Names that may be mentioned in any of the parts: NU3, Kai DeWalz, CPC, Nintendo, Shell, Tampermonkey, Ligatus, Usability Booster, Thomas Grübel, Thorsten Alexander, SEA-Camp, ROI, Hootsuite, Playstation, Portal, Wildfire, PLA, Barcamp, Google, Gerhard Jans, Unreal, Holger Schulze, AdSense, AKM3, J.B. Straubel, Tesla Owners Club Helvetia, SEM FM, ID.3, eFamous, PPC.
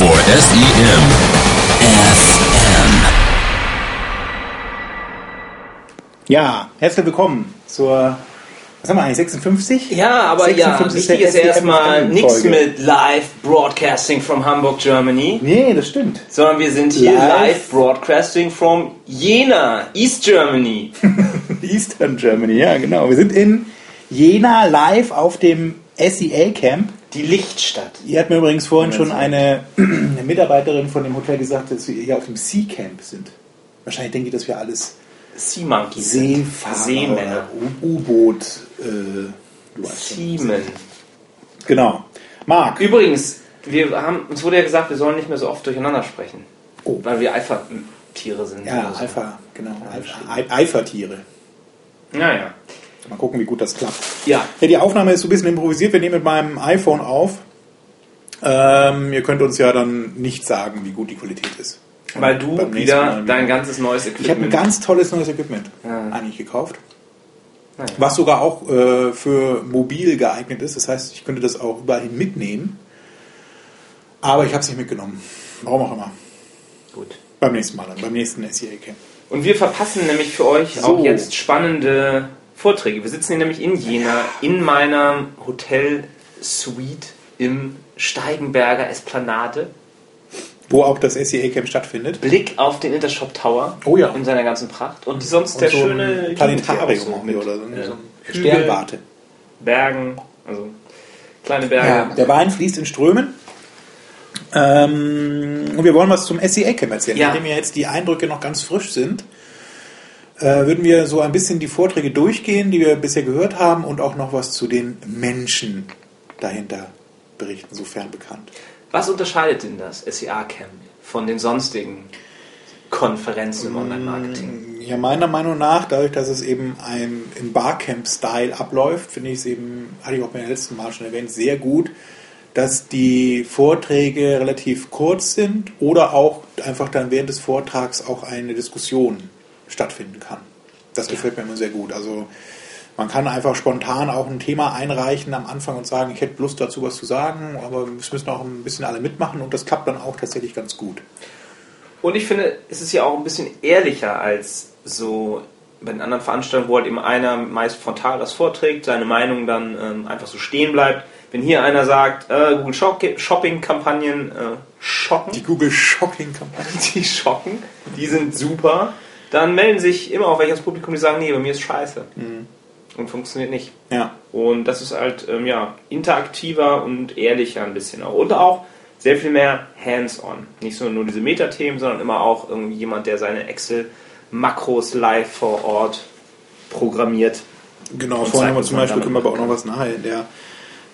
For SEM FM. Ja, herzlich willkommen zur, was haben wir eigentlich, 56? Ja, aber 56 ja, wichtig ist erstmal nichts mit Live Broadcasting from Hamburg, Germany. Nee, das stimmt. Sondern wir sind hier live Broadcasting from Jena, East Germany. Eastern Germany, ja genau. Wir sind in Jena live auf dem SEA-Camp. Die Lichtstadt. Ihr habt mir übrigens vorhin schon eine Mitarbeiterin von dem Hotel gesagt, dass wir hier auf dem Sea-Camp sind. Wahrscheinlich denke ich, dass wir alles Seamonkey sind. Seemänner. U-Boot. Seamen. Genau. Marc. Übrigens, uns wurde ja gesagt, wir sollen nicht mehr so oft durcheinander sprechen. Oh. Weil wir Alpha-Tiere sind. Ja, so. Alpha, genau. Alpha-Tiere. Naja. Mal gucken, wie gut das klappt. Ja, die Aufnahme ist so ein bisschen improvisiert. Wir nehmen mit meinem iPhone auf. Ihr könnt uns ja dann nicht sagen, wie gut die Qualität ist. Weil du wieder dein ganzes neues Equipment... Ich habe ein ganz tolles neues Equipment eigentlich gekauft. Ja. Was sogar auch für mobil geeignet ist. Das heißt, ich könnte das auch überall hin mitnehmen. Aber ich habe es nicht mitgenommen. Warum auch immer. Gut. Beim nächsten Mal dann. Beim nächsten SEA-Camp. Und wir verpassen nämlich für euch auch jetzt spannende... Vorträge. Wir sitzen hier nämlich in Jena, in meiner Hotel-Suite im Steigenberger Esplanade. Wo auch das SEA-Camp stattfindet. Blick auf den Intershop Tower in seiner ganzen Pracht. Und sonst und der so schöne... Planetarium auch mit oder so. Sternwarte. Bergen, also kleine Berge. Ja, der Wein fließt in Strömen. Und wir wollen was zum SEA-Camp erzählen. Ja. Nachdem ja jetzt die Eindrücke noch ganz frisch sind, würden wir so ein bisschen die Vorträge durchgehen, die wir bisher gehört haben und auch noch was zu den Menschen dahinter berichten, sofern bekannt. Was unterscheidet denn das SEA-Camp von den sonstigen Konferenzen im Online-Marketing? Ja, meiner Meinung nach, dadurch, dass es eben im Barcamp-Style abläuft, finde ich es eben, hatte ich auch beim letzten Mal schon erwähnt, sehr gut, dass die Vorträge relativ kurz sind oder auch einfach dann während des Vortrags auch eine Diskussion stattfinden kann. Das gefällt mir immer sehr gut. Also man kann einfach spontan auch ein Thema einreichen am Anfang und sagen, ich hätte Lust dazu was zu sagen, aber es müssen auch ein bisschen alle mitmachen und das klappt dann auch tatsächlich ganz gut. Und ich finde, es ist ja auch ein bisschen ehrlicher als so bei den anderen Veranstaltungen, wo halt eben einer meist frontal das vorträgt, seine Meinung dann einfach so stehen bleibt. Wenn hier einer sagt, Google Shopping-Kampagnen schocken. Die Google Shopping-Kampagnen, die schocken, die sind super. Dann melden sich immer auch welche aus Publikum, die sagen, nee, bei mir ist scheiße. Mhm. Und funktioniert nicht. Ja. Und das ist halt interaktiver und ehrlicher ein bisschen auch. Und auch sehr viel mehr hands-on. Nicht so nur diese Metathemen, sondern immer auch irgendwie jemand, der seine Excel-Makros live vor Ort programmiert. Genau, vorhin haben wir zum Beispiel, können wir aber auch noch was nachher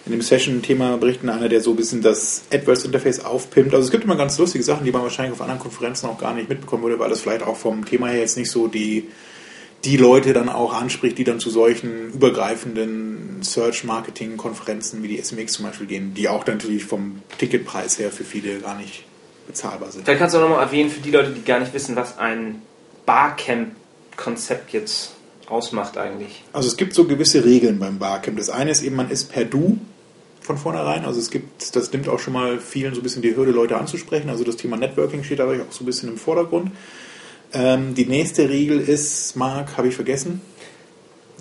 in dem Session-Thema berichten, einer, der so ein bisschen das AdWords-Interface aufpimpt. Also es gibt immer ganz lustige Sachen, die man wahrscheinlich auf anderen Konferenzen auch gar nicht mitbekommen würde, weil das vielleicht auch vom Thema her jetzt nicht so die Leute dann auch anspricht, die dann zu solchen übergreifenden Search-Marketing-Konferenzen wie die SMX zum Beispiel gehen, die auch dann natürlich vom Ticketpreis her für viele gar nicht bezahlbar sind. Vielleicht kannst du auch nochmal erwähnen, für die Leute, die gar nicht wissen, was ein Barcamp-Konzept jetzt ausmacht eigentlich. Also es gibt so gewisse Regeln beim Barcamp. Das eine ist eben, man ist per Du von vornherein, also das nimmt auch schon mal vielen so ein bisschen die Hürde, Leute anzusprechen, also das Thema Networking steht dadurch auch so ein bisschen im Vordergrund. Die nächste Regel ist, Marc, habe ich vergessen?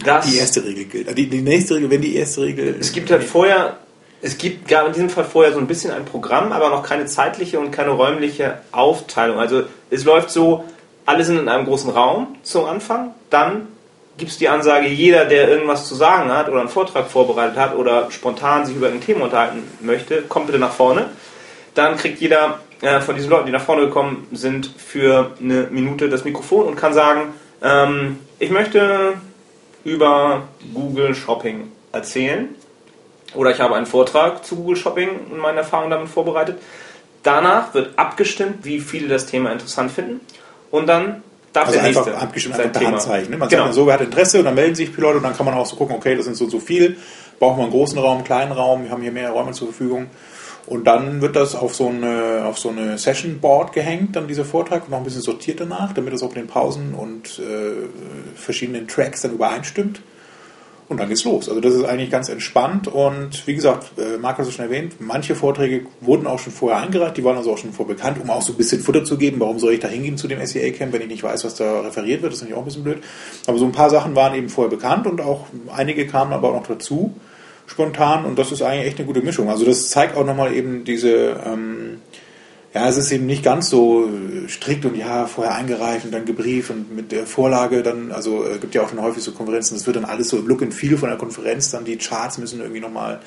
Die erste Regel gilt. Die nächste Regel, wenn die erste Regel... Es gab in diesem Fall vorher so ein bisschen ein Programm, aber noch keine zeitliche und keine räumliche Aufteilung. Also es läuft so, alle sind in einem großen Raum zum Anfang, dann gibt es die Ansage, jeder, der irgendwas zu sagen hat oder einen Vortrag vorbereitet hat oder spontan sich über ein Thema unterhalten möchte, kommt bitte nach vorne. Dann kriegt jeder von diesen Leuten, die nach vorne gekommen sind, für eine Minute das Mikrofon und kann sagen, ich möchte über Google Shopping erzählen oder ich habe einen Vortrag zu Google Shopping und meine Erfahrungen damit vorbereitet. Danach wird abgestimmt, wie viele das Thema interessant finden. Und dann darf also der einfach Nächste abgestimmt, einfach per Handzeichen. Ne? Man sagt dann so, wer hat Interesse? Und dann melden sich die Leute. Und dann kann man auch so gucken, okay, das sind so viel. Brauchen wir einen großen Raum, einen kleinen Raum. Wir haben hier mehr Räume zur Verfügung. Und dann wird das auf so eine Session-Board gehängt, dann dieser Vortrag, und noch ein bisschen sortiert danach, damit das auch mit den Pausen und verschiedenen Tracks dann übereinstimmt. Und dann geht's los. Also das ist eigentlich ganz entspannt. Und wie gesagt, Marc hat es schon erwähnt, manche Vorträge wurden auch schon vorher eingereicht, die waren also auch schon vorbekannt, um auch so ein bisschen Futter zu geben. Warum soll ich da hingehen zu dem SEA-Camp, wenn ich nicht weiß, was da referiert wird? Das ist natürlich auch ein bisschen blöd. Aber so ein paar Sachen waren eben vorher bekannt und auch einige kamen aber auch noch dazu. Spontan, und das ist eigentlich echt eine gute Mischung. Also das zeigt auch nochmal eben diese, es ist eben nicht ganz so strikt und ja, vorher eingereicht und dann gebrieft und mit der Vorlage dann, also gibt ja auch schon häufig so Konferenzen, das wird dann alles so im Look and Feel von der Konferenz, dann die Charts müssen irgendwie nochmal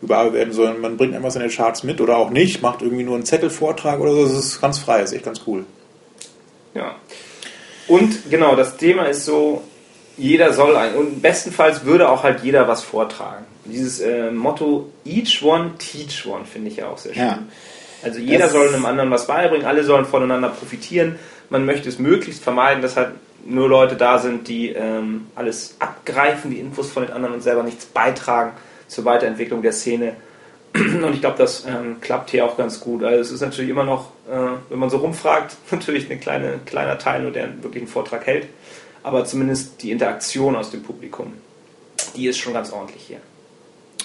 überarbeitet werden, sondern man bringt einfach seine Charts mit oder auch nicht, macht irgendwie nur einen Zettelvortrag oder so, das ist ganz frei, ist echt ganz cool. Ja. Und genau, das Thema ist so, jeder soll ein, und bestenfalls würde auch halt jeder was vortragen. Dieses Motto Each One, Teach One finde ich ja auch sehr schön. Ja. Also jeder soll einem anderen was beibringen, alle sollen voneinander profitieren. Man möchte es möglichst vermeiden, dass halt nur Leute da sind, die alles abgreifen, die Infos von den anderen und selber nichts beitragen zur Weiterentwicklung der Szene. Und ich glaube, das klappt hier auch ganz gut. Also es ist natürlich immer noch, wenn man so rumfragt, natürlich ein kleiner Teil, nur der wirklich einen Vortrag hält. Aber zumindest die Interaktion aus dem Publikum, die ist schon ganz ordentlich hier.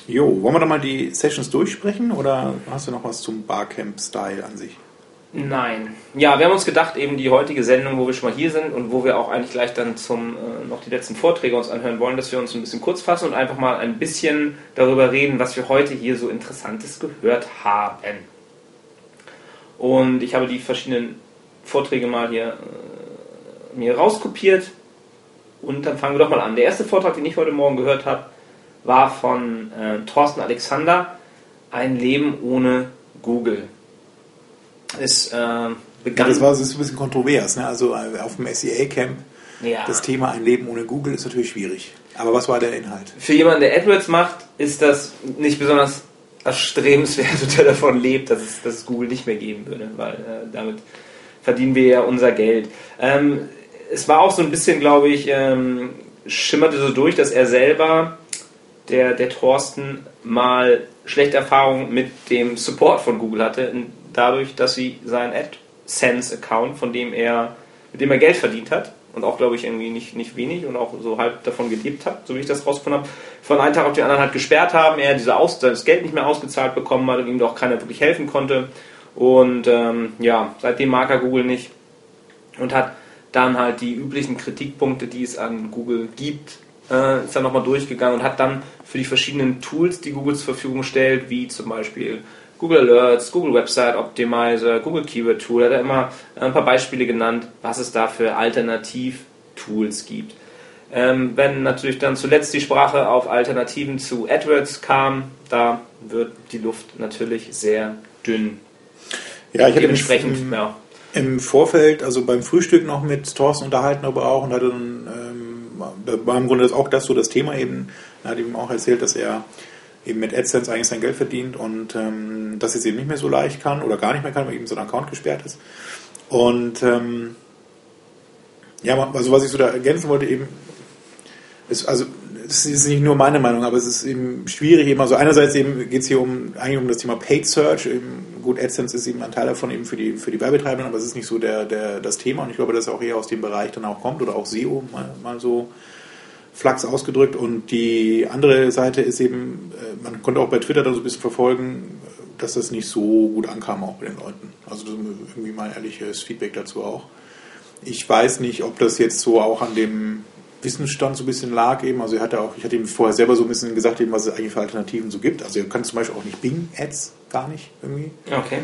Jo, wollen wir da mal die Sessions durchsprechen oder hast du noch was zum Barcamp-Style an sich? Nein. Ja, wir haben uns gedacht, eben die heutige Sendung, wo wir schon mal hier sind und wo wir auch eigentlich gleich dann zum noch die letzten Vorträge uns anhören wollen, dass wir uns ein bisschen kurz fassen und einfach mal ein bisschen darüber reden, was wir heute hier so Interessantes gehört haben. Und ich habe die verschiedenen Vorträge mal hier mir rauskopiert. Und dann fangen wir doch mal an. Der erste Vortrag, den ich heute Morgen gehört habe, war von Thorsten Alexander, Ein Leben ohne Google. Das ist ein bisschen kontrovers, ne? Also auf dem SEA-Camp, Das Thema Ein Leben ohne Google ist natürlich schwierig. Aber was war der Inhalt? Für jemanden, der AdWords macht, ist das nicht besonders erstrebenswert und der davon lebt, dass es Google nicht mehr geben würde, weil damit verdienen wir ja unser Geld. Es war auch so ein bisschen, glaube ich, schimmerte so durch, dass er selber, der Thorsten, mal schlechte Erfahrungen mit dem Support von Google hatte, dadurch, dass sie seinen AdSense-Account, mit dem er Geld verdient hat, und auch, glaube ich, irgendwie nicht wenig und auch so halb davon gelebt hat, so wie ich das rausgefunden habe, von einem Tag auf den anderen halt gesperrt haben, er das Geld nicht mehr ausgezahlt bekommen hat und ihm doch keiner wirklich helfen konnte. Und seitdem mag er Google nicht und hat dann halt die üblichen Kritikpunkte, die es an Google gibt, ist dann nochmal durchgegangen und hat dann für die verschiedenen Tools, die Google zur Verfügung stellt, wie zum Beispiel Google Alerts, Google Website Optimizer, Google Keyword Tool, hat er immer ein paar Beispiele genannt, was es da für Alternativ-Tools gibt. Wenn natürlich dann zuletzt die Sprache auf Alternativen zu AdWords kam, da wird die Luft natürlich sehr dünn. Ja, ich hatte dementsprechend im Vorfeld, also beim Frühstück noch mit Thorsten unterhalten, aber auch, und hatte dann war im Grunde auch das so das Thema eben. Er hat eben auch erzählt, dass er eben mit AdSense eigentlich sein Geld verdient und das jetzt eben nicht mehr so leicht kann oder gar nicht mehr kann, weil eben so ein Account gesperrt ist. Und also was ich so da ergänzen wollte eben, ist, also es ist nicht nur meine Meinung, aber es ist eben schwierig eben, also einerseits eben geht es hier eigentlich um das Thema Paid Search, eben, gut, AdSense ist eben ein Teil davon eben für die Werbetreibenden, aber es ist nicht so das Thema, und ich glaube, dass auch eher aus dem Bereich dann auch kommt oder auch SEO mal so flachs ausgedrückt, und die andere Seite ist eben, man konnte auch bei Twitter dann so ein bisschen verfolgen, dass das nicht so gut ankam auch bei den Leuten, also das ist irgendwie mein ehrliches Feedback dazu auch. Ich weiß nicht, ob das jetzt so auch an dem Wissensstand so ein bisschen lag eben, also ich hatte ihm vorher selber so ein bisschen gesagt, eben, was es eigentlich für Alternativen so gibt. Also ihr könnt zum Beispiel auch nicht Bing-Ads, gar nicht irgendwie. Okay.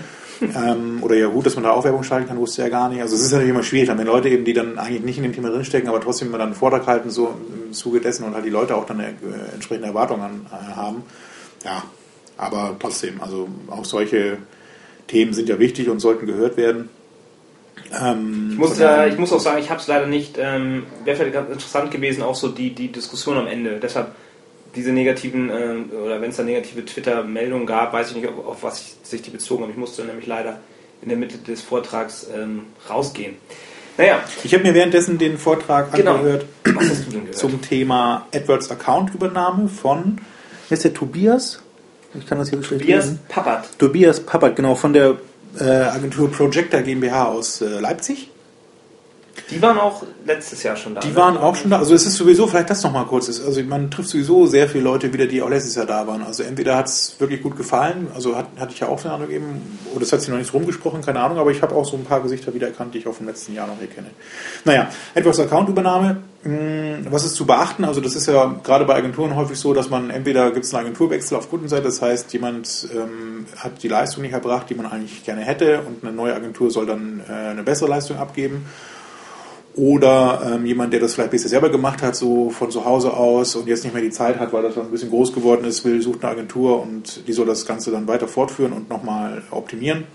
Oder ja gut, dass man da auch Werbung schalten kann, wusste er gar nicht. Also es ist natürlich immer schwierig, dann wenn Leute eben, die dann eigentlich nicht in dem Thema drinstecken, aber trotzdem immer dann einen Vortrag halten, so im Zuge dessen, und halt die Leute auch dann entsprechende Erwartungen haben. Ja, aber trotzdem, also auch solche Themen sind ja wichtig und sollten gehört werden. Ich muss auch sagen, ich habe es leider nicht, wäre vielleicht ganz interessant gewesen, auch so die Diskussion am Ende. Deshalb diese negativen, oder wenn es da negative Twitter-Meldungen gab, weiß ich nicht, auf was sich die bezogen haben. Ich musste nämlich leider in der Mitte des Vortrags rausgehen. Naja. Ich habe mir währenddessen den Vortrag angehört, was hast du denn gehört? Zum Thema AdWords-Account-Übernahme von, jetzt der Tobias, ich kann das hier richtig lesen. Tobias Pappert, genau, von der Agentur Projecta GmbH aus Leipzig. Die waren auch letztes Jahr schon da. Also es ist sowieso, vielleicht das nochmal kurz, also man trifft sowieso sehr viele Leute wieder, die auch letztes Jahr da waren. Also entweder hat es wirklich gut gefallen, also hatte ich ja auch eine Ahnung eben, oder es hat sich noch nicht so rumgesprochen, keine Ahnung, aber ich habe auch so ein paar Gesichter wiedererkannt, die ich auch vom letzten Jahr noch hier kenne. Naja, etwas Accountübernahme, was ist zu beachten? Also das ist ja gerade bei Agenturen häufig so, dass man entweder gibt es einen Agenturwechsel auf Kundenseite, das heißt, jemand hat die Leistung nicht erbracht, die man eigentlich gerne hätte und eine neue Agentur soll dann eine bessere Leistung abgeben. Oder jemand, der das vielleicht bisher selber gemacht hat, so von zu Hause aus und jetzt nicht mehr die Zeit hat, weil das dann ein bisschen groß geworden ist, sucht eine Agentur und die soll das Ganze dann weiter fortführen und nochmal optimieren.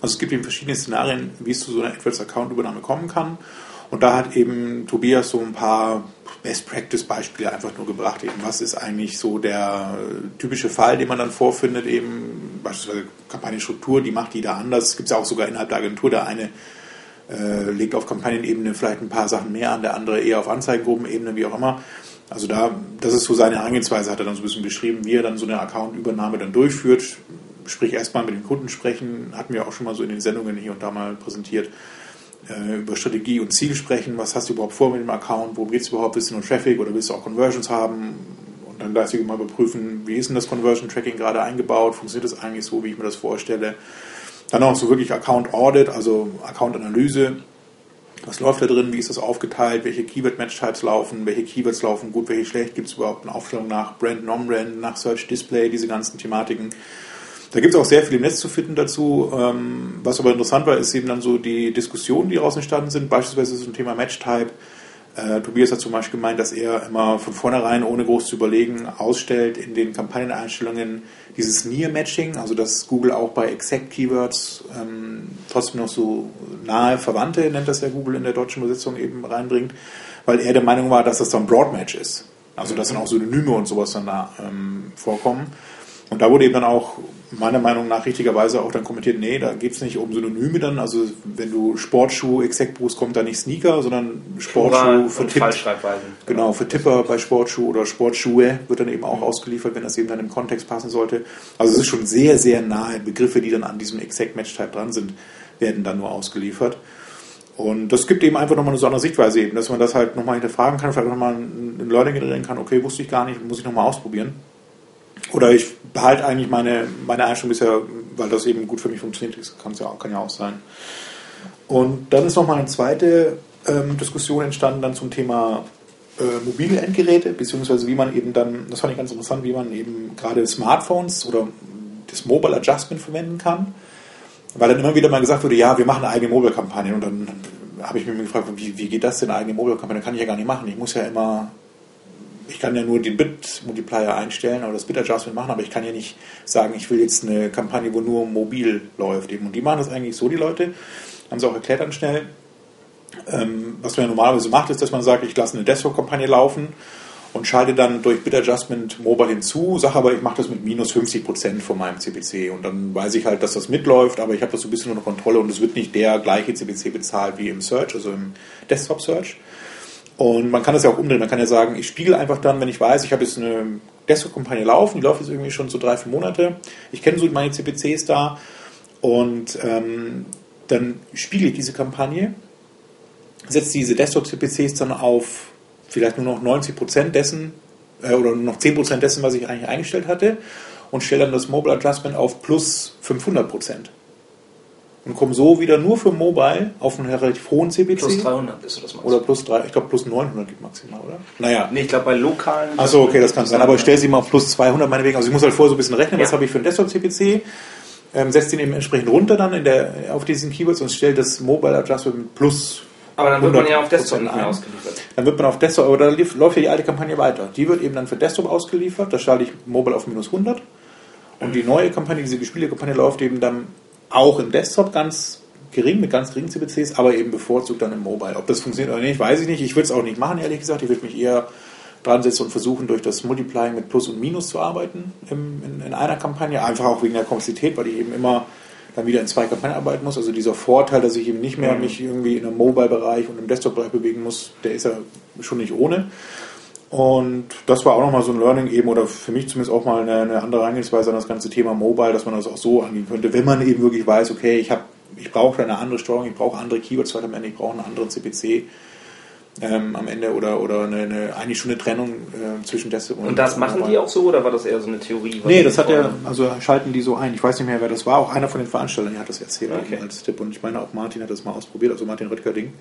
Also es gibt eben verschiedene Szenarien, wie es zu so einer AdWords-Account-Übernahme kommen kann. Und da hat eben Tobias so ein paar Best-Practice-Beispiele einfach nur gebracht. Eben was ist eigentlich so der typische Fall, den man dann vorfindet, eben beispielsweise Kampagnenstruktur, die macht jeder anders. Es gibt ja auch sogar innerhalb der Agentur da eine, legt auf Kampagnenebene vielleicht ein paar Sachen mehr an, der andere eher auf Anzeigengruppenebene, wie auch immer. Also das ist so seine Herangehensweise, hat er dann so ein bisschen beschrieben, wie er dann so eine Account-Übernahme dann durchführt. Sprich, erstmal mit den Kunden sprechen, hatten wir auch schon mal so in den Sendungen hier und da mal präsentiert, über Strategie und Ziel sprechen. Was hast du überhaupt vor mit dem Account? Worum geht es überhaupt? Willst du nur Traffic oder willst du auch Conversions haben? Und dann gleichzeitig mal überprüfen, wie ist denn das Conversion-Tracking gerade eingebaut? Funktioniert das eigentlich so, wie ich mir das vorstelle? Dann auch so wirklich Account Audit, also Account Analyse. Was läuft da drin? Wie ist das aufgeteilt? Welche Keyword-Match-Types laufen? Welche Keywords laufen gut? Welche schlecht? Gibt es überhaupt eine Aufstellung nach Brand, Non-Brand, nach Search, Display? Diese ganzen Thematiken. Da gibt es auch sehr viel im Netz zu finden dazu. Was aber interessant war, ist eben dann so die Diskussionen, die daraus entstanden sind. Beispielsweise zum Thema Match-Type. Tobias hat zum Beispiel gemeint, dass er immer von vornherein, ohne groß zu überlegen, ausstellt in den Kampagneneinstellungen dieses Near-Matching, also dass Google auch bei Exact-Keywords trotzdem noch so nahe Verwandte, nennt das ja Google in der deutschen Übersetzung, eben reinbringt, weil er der Meinung war, dass das dann Broad-Match ist. Also dass dann auch Synonyme und sowas dann da vorkommen. Und da wurde eben dann auch meiner Meinung nach richtigerweise auch dann kommentiert, nee, da geht es nicht um Synonyme dann, also wenn du Sportschuh, Exakt-Brust kommt da nicht Sneaker, sondern Sportschuh für Tipper. Genau, für Tipper bei Sportschuh oder Sportschuhe wird dann eben auch ausgeliefert, wenn das eben dann im Kontext passen sollte. Also es ist schon sehr, sehr nahe Begriffe, die dann an diesem Exact-Match-Type dran sind, werden dann nur ausgeliefert. Und das gibt eben einfach nochmal eine so andere Sichtweise eben, dass man das halt nochmal hinterfragen kann, vielleicht nochmal ein Learning generieren kann, okay, wusste ich gar nicht, muss ich nochmal ausprobieren. Oder ich behalte eigentlich meine Einstellung bisher, weil das eben gut für mich funktioniert. Das kann ja auch sein. Und dann ist nochmal eine zweite Diskussion entstanden dann zum Thema mobile Endgeräte, beziehungsweise wie man eben dann, das fand ich ganz interessant, wie man eben gerade Smartphones oder das Mobile Adjustment verwenden kann. Weil dann immer wieder mal gesagt wurde, ja, wir machen eine eigene Mobile-Kampagne. Und dann habe ich mich gefragt, wie geht das denn, eine eigene Mobile-Kampagne? Kann ich ja gar nicht machen. Ich kann ja nur den Bit-Multiplier einstellen oder das Bit-Adjustment machen, aber ich kann ja nicht sagen, ich will jetzt eine Kampagne, wo nur mobil läuft. Und die machen das eigentlich so, die Leute, haben sie auch erklärt dann schnell. Was man ja normalerweise macht, ist, dass man sagt, ich lasse eine Desktop-Kampagne laufen und schalte dann durch Bit-Adjustment mobile hinzu, sage aber, ich mache das mit minus 50% von meinem CPC. Und dann weiß ich halt, dass das mitläuft, aber ich habe das so ein bisschen unter Kontrolle und es wird nicht der gleiche CPC bezahlt wie im Search, also im Desktop-Search. Und man kann das ja auch umdrehen. Man kann ja sagen, ich spiegel einfach dann, wenn ich weiß, ich habe jetzt eine Desktop-Kampagne laufen, die läuft jetzt irgendwie schon so 3-4 Monate. Ich kenne so meine CPCs da und dann spiegel ich diese Kampagne, setze diese Desktop-CPCs dann auf vielleicht nur noch 90% dessen oder nur noch 10% dessen, was ich eigentlich eingestellt hatte und stelle dann das Mobile Adjustment auf plus 500%. Und kommen so wieder nur für Mobile auf einen relativ hohen CPC. Plus 300 ist das maximal. Oder plus 3, ich glaube plus 900 gibt maximal, oder? Naja. Nee, ich glaube bei lokalen... Achso, okay, das kann sein. Aber ich stelle sie mal auf plus 200 meinetwegen. Also ich muss halt vorher so ein bisschen rechnen, was habe ich für einen Desktop-CPC. Setze den eben entsprechend runter dann auf diesen Keywords und stelle das Mobile Adjustment mit plus... Aber dann wird man ja auf Desktop nicht mehr ausgeliefert. Dann wird man auf Desktop, aber dann läuft ja die alte Kampagne weiter. Die wird eben dann für Desktop ausgeliefert. Da schalte ich Mobile auf minus 100. Und die neue Kampagne, diese gespielte Kampagne, läuft eben dann... Auch im Desktop ganz gering, mit ganz geringen CPCs, aber eben bevorzugt dann im Mobile. Ob das funktioniert oder nicht, weiß ich nicht. Ich würde es auch nicht machen, ehrlich gesagt. Ich würde mich eher dran sitzen und versuchen, durch das Multiplying mit Plus und Minus zu arbeiten in einer Kampagne. Einfach auch wegen der Komplexität, weil ich eben immer dann wieder in zwei Kampagnen arbeiten muss. Also dieser Vorteil, dass ich eben nicht mehr mich irgendwie in einem Mobile-Bereich und im Desktop-Bereich bewegen muss, der ist ja schon nicht ohne. Und das war auch nochmal so ein Learning eben, oder für mich zumindest auch mal eine andere Herangehensweise an das ganze Thema Mobile, dass man das auch so angehen könnte, wenn man eben wirklich weiß, okay, ich brauche eine andere Steuerung, ich brauche andere Keywords am Ende, ich brauche einen anderen CPC am Ende oder eigentlich schon eine Trennung zwischen Desktop und... Und das machen die auch so, oder war das eher so eine Theorie? Nee, das hat ja, also schalten die so ein. Ich weiß nicht mehr, wer das war, auch einer von den Veranstaltern, der hat das erzählt als Tipp, und ich meine auch Martin hat das mal ausprobiert, also Martin Röttgerding.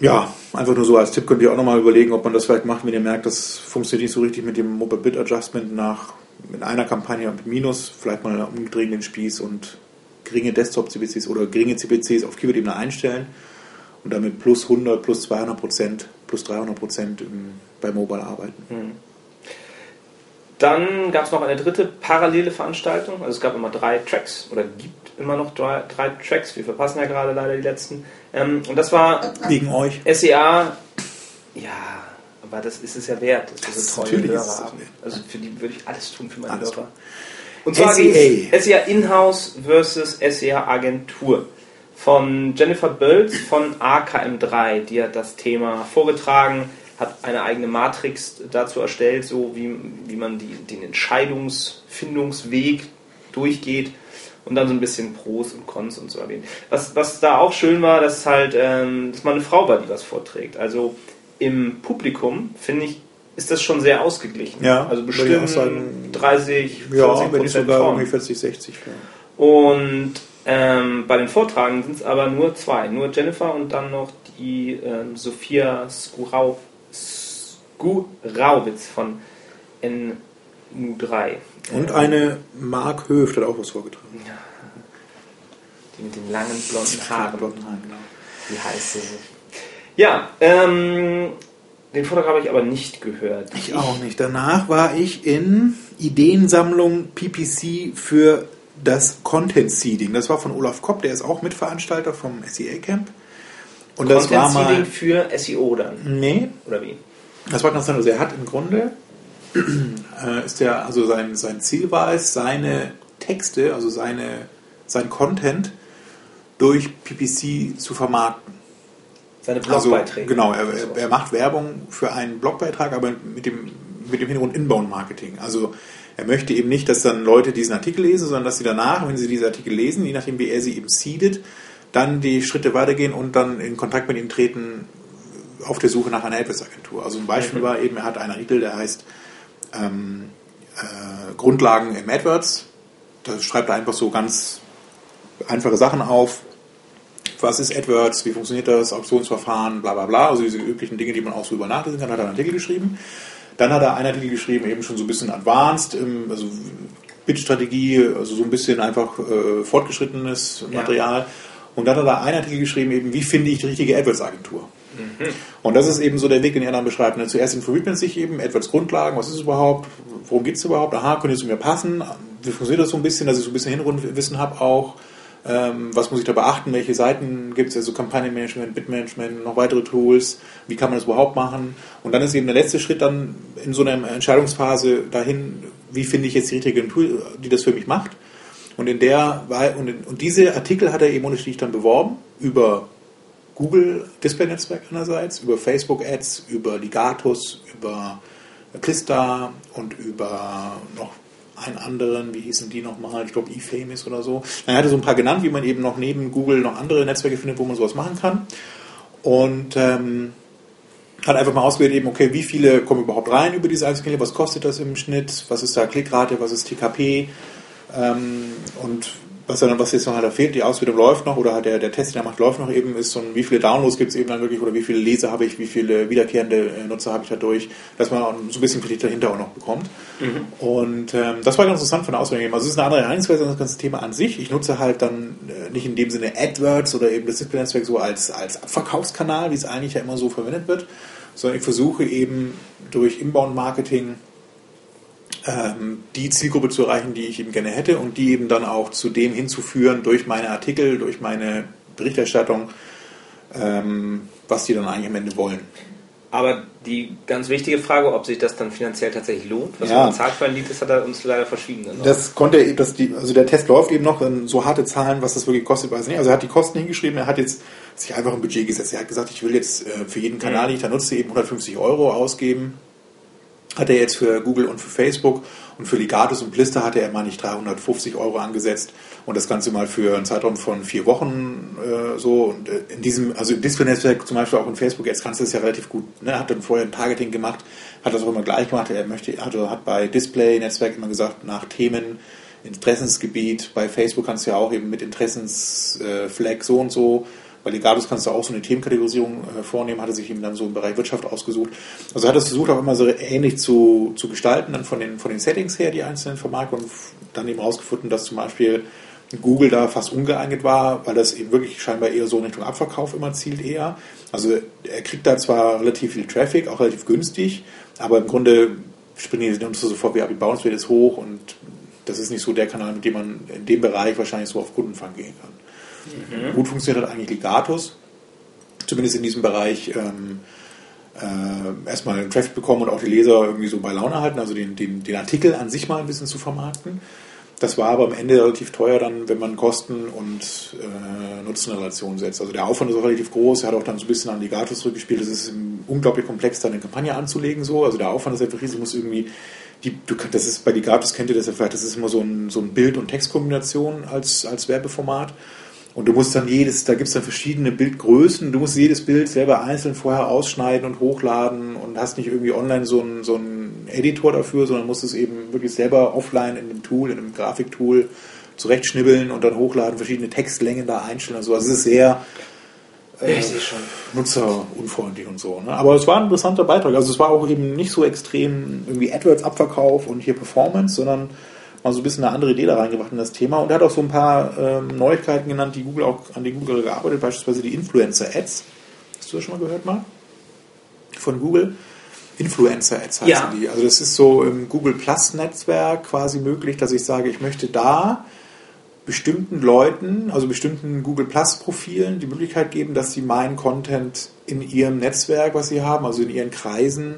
Ja, einfach nur so als Tipp, könnt ihr auch nochmal überlegen, ob man das vielleicht macht, wenn ihr merkt, das funktioniert nicht so richtig mit dem Mobile Bid Adjustment nach in einer Kampagne mit Minus, vielleicht mal umdrehen den Spieß und geringe Desktop-CPCs oder geringe CPCs auf Keyword-Ebene einstellen und damit plus 100, plus 200%, plus 300% bei Mobile arbeiten. Dann gab es noch eine dritte parallele Veranstaltung, also es gab immer drei Tracks oder gibt immer noch drei Tracks, wir verpassen ja gerade leider die letzten. Und das war wegen euch. SEA, ja, aber das ist es ja wert, dass wir so treue Hörer haben. Also für die würde ich alles tun für meine alles Hörer. Tun. Und zwar SEA Inhouse versus SEA Agentur von Jennifer Bölz von AKM3, die hat das Thema vorgetragen, hat eine eigene Matrix dazu erstellt, so wie man den Entscheidungsfindungsweg durchgeht und dann so ein bisschen Pros und Cons und so erwähnen. Was da auch schön war, dass halt dass mal eine Frau war, die was vorträgt. Also im Publikum, finde ich, ist das schon sehr ausgeglichen. Ja, also bestimmt sagen, 30, 40 ja, wenn ich sogar irgendwie 40, 60. Ja. Und bei den Vortragen sind es aber nur zwei. Nur Jennifer und dann noch die Sophia Skurawitz von NU3. Und eine Mark Höft hat auch was vorgetragen. Ja. Die mit den langen blonden Haaren. Genau. Wie heißt sie? Ja, den Vortrag habe ich aber nicht gehört. Ich auch nicht. Danach war ich in Ideensammlung PPC für das Content Seeding. Das war von Olaf Kopp, der ist auch Mitveranstalter vom SEA-Camp. Und Content das war mal Seeding für SEO dann? Nee. Oder wie? Das war ganz anders. Er hat im Grunde, also sein Ziel war es, seine Texte, also sein Content durch PPC zu vermarkten. Seine Blogbeiträge. Also, genau, er macht Werbung für einen Blogbeitrag, aber mit dem Hintergrund Inbound-Marketing. Also er möchte eben nicht, dass dann Leute diesen Artikel lesen, sondern dass sie danach, wenn sie diese Artikel lesen, je nachdem wie er sie eben seedet, dann die Schritte weitergehen und dann in Kontakt mit ihm treten auf der Suche nach einer AdWords-Agentur. Also ein Beispiel war eben, er hat einen Artikel, der heißt Grundlagen im AdWords. Da schreibt er einfach so ganz einfache Sachen auf. Was ist AdWords, wie funktioniert das, Auktionsverfahren, bla bla bla, also diese üblichen Dinge, die man auch so über nachlesen kann, hat er einen Artikel geschrieben. Dann hat er einen Artikel geschrieben, eben schon so ein bisschen advanced, also Bid-Strategie, also so ein bisschen einfach fortgeschrittenes Material. Ja. Und dann hat er einen Artikel geschrieben, eben wie finde ich die richtige AdWords-Agentur. Mhm. Und das ist eben so der Weg, den er dann beschreibt. Ne? Zuerst informiert man sich eben, AdWords-Grundlagen, was ist es überhaupt, worum geht es überhaupt, aha, könnte es zu mir passen, wie funktioniert das so ein bisschen, dass ich so ein bisschen Hintergrundwissen habe auch. Was muss ich da beachten, welche Seiten gibt es, also Kampagnenmanagement, Bitmanagement, noch weitere Tools, wie kann man das überhaupt machen, und dann ist eben der letzte Schritt dann in so einer Entscheidungsphase dahin, wie finde ich jetzt die richtige Tool, die das für mich macht, und diese Artikel hat er eben unterschiedlich dann beworben, über Google Display-Netzwerk einerseits, über Facebook-Ads, über Ligatus, über Kista und über noch einen anderen, wie hießen die nochmal, ich glaube eFamous oder so. Er hatte so ein paar genannt, wie man eben noch neben Google noch andere Netzwerke findet, wo man sowas machen kann. Und hat einfach mal ausgewählt eben, okay, wie viele kommen überhaupt rein über diese Einzelkanäle, was kostet das im Schnitt, was ist da Klickrate, was ist TKP und was jetzt noch da fehlt, die Auswertung läuft noch, oder hat der Test, den er macht, läuft noch eben, ist so ein, wie viele Downloads gibt es eben dann wirklich, oder wie viele Leser habe ich, wie viele wiederkehrende Nutzer habe ich dadurch, dass man so ein bisschen Kredit dahinter auch noch bekommt. Mhm. Und das war ganz interessant von der Auswertung. Also es ist eine andere Herangehensweise an das ganze Thema an sich. Ich nutze halt dann nicht in dem Sinne AdWords oder eben das Display-Netzwerk so als Verkaufskanal, wie es eigentlich ja immer so verwendet wird, sondern ich versuche eben durch Inbound-Marketing die Zielgruppe zu erreichen, die ich eben gerne hätte, und die eben dann auch zu dem hinzuführen durch meine Artikel, durch meine Berichterstattung, was die dann eigentlich am Ende wollen. Aber die ganz wichtige Frage, ob sich das dann finanziell tatsächlich lohnt, was man bezahlt für ein Lied ist, hat er uns leider verschwiegen. Dann das konnte er eben, also der Test läuft eben noch, so harte Zahlen, was das wirklich kostet, weiß ich nicht. Also er hat die Kosten hingeschrieben, er hat jetzt sich einfach ein Budget gesetzt. Er hat gesagt, ich will jetzt für jeden Kanal, den ich da nutze, eben 150 € ausgeben. Hat er jetzt für Google und für Facebook, und für Ligatus und Plister hatte er mal nicht 350 € angesetzt und das Ganze mal für einen Zeitraum von 4 Wochen so. Und in diesem, also im Display-Netzwerk zum Beispiel auch in Facebook, jetzt kannst du das ja relativ gut, ne? Hat dann vorher ein Targeting gemacht, hat das auch immer gleich gemacht. Er hat bei Display-Netzwerk immer gesagt, nach Themen, Interessensgebiet, bei Facebook kannst du ja auch eben mit Interessensflag so und so. Bei Ligatus kannst du auch so eine Themenkategorisierung vornehmen, hat er sich eben dann so im Bereich Wirtschaft ausgesucht. Also hat er es versucht, auch immer so ähnlich zu gestalten, dann von den Settings her, die einzelnen Vermarkter, und dann eben rausgefunden, dass zum Beispiel Google da fast ungeeignet war, weil das eben wirklich scheinbar eher so in Richtung Abverkauf immer zielt eher. Also er kriegt da zwar relativ viel Traffic, auch relativ günstig, aber im Grunde springen die uns sofort wieder ab, die Bounce-Rate ist hoch, und das ist nicht so der Kanal, mit dem man in dem Bereich wahrscheinlich so auf Kundenfang gehen kann. Mhm. Gut funktioniert hat eigentlich Ligatus, zumindest in diesem Bereich erstmal einen Traffic bekommen und auch die Leser irgendwie so bei Laune halten, also den Artikel an sich mal ein bisschen zu vermarkten. Das war aber am Ende relativ teuer dann, wenn man Kosten und Nutzenrelation setzt. Also der Aufwand ist auch relativ groß, er hat auch dann so ein bisschen an Ligatus zurückgespielt, es ist unglaublich komplex, da eine Kampagne anzulegen, so. Also der Aufwand ist einfach riesig, muss irgendwie das ist bei Ligatus, kennt ihr das ja vielleicht, das ist immer so ein Bild- und Textkombination als Werbeformat. Und du musst dann da gibt es dann verschiedene Bildgrößen, du musst jedes Bild selber einzeln vorher ausschneiden und hochladen und hast nicht irgendwie online so einen Editor dafür, sondern musst es eben wirklich selber offline in einem Tool, in einem Grafiktool zurechtschnibbeln und dann hochladen, verschiedene Textlängen da einstellen und so. Also es ist sehr nutzerunfreundlich und so. Ne? Aber es war ein interessanter Beitrag. Also es war auch eben nicht so extrem irgendwie AdWords-Abverkauf und hier Performance, sondern mal so ein bisschen eine andere Idee da reingebracht in das Thema, und er hat auch so ein paar Neuigkeiten genannt, an die Google gearbeitet, beispielsweise die Influencer-Ads. Hast du das schon mal gehört, Marc? Von Google? Influencer-Ads heißen die. Also das ist so im Google-Plus-Netzwerk quasi möglich, dass ich sage, ich möchte da bestimmten Leuten, also bestimmten Google-Plus-Profilen die Möglichkeit geben, dass sie meinen Content in ihrem Netzwerk, was sie haben, also in ihren Kreisen,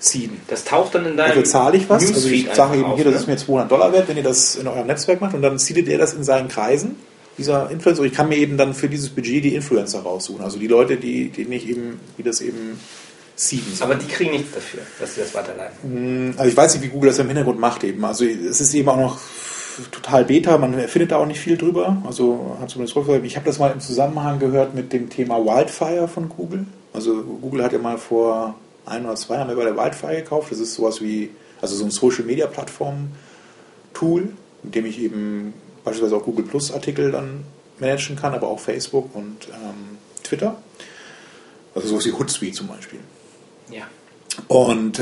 ziehen. Das taucht dann in deinem bezahle ich was. Also ich sage eben hier, das ist mir $200 wert, wenn ihr das in eurem Netzwerk macht, und dann zieht ihr das in seinen Kreisen, dieser Influencer. Ich kann mir eben dann für dieses Budget die Influencer raussuchen, also die Leute, die das eben ziehen. Aber die kriegen nichts dafür, dass sie das weiterleiten. Also ich weiß nicht, wie Google das im Hintergrund macht eben. Also es ist eben auch noch total Beta, man erfindet da auch nicht viel drüber. Also hat zumindest rückwärts. Ich habe das mal im Zusammenhang gehört mit dem Thema Wildfire von Google. Also Google hat ja mal vor 1 oder 2 haben wir bei der Wildfire gekauft. Das ist sowas wie, also so ein Social-Media-Plattform-Tool, mit dem ich eben beispielsweise auch Google-Plus-Artikel dann managen kann, aber auch Facebook und Twitter. Also sowas wie Hootsuite zum Beispiel. Ja. Und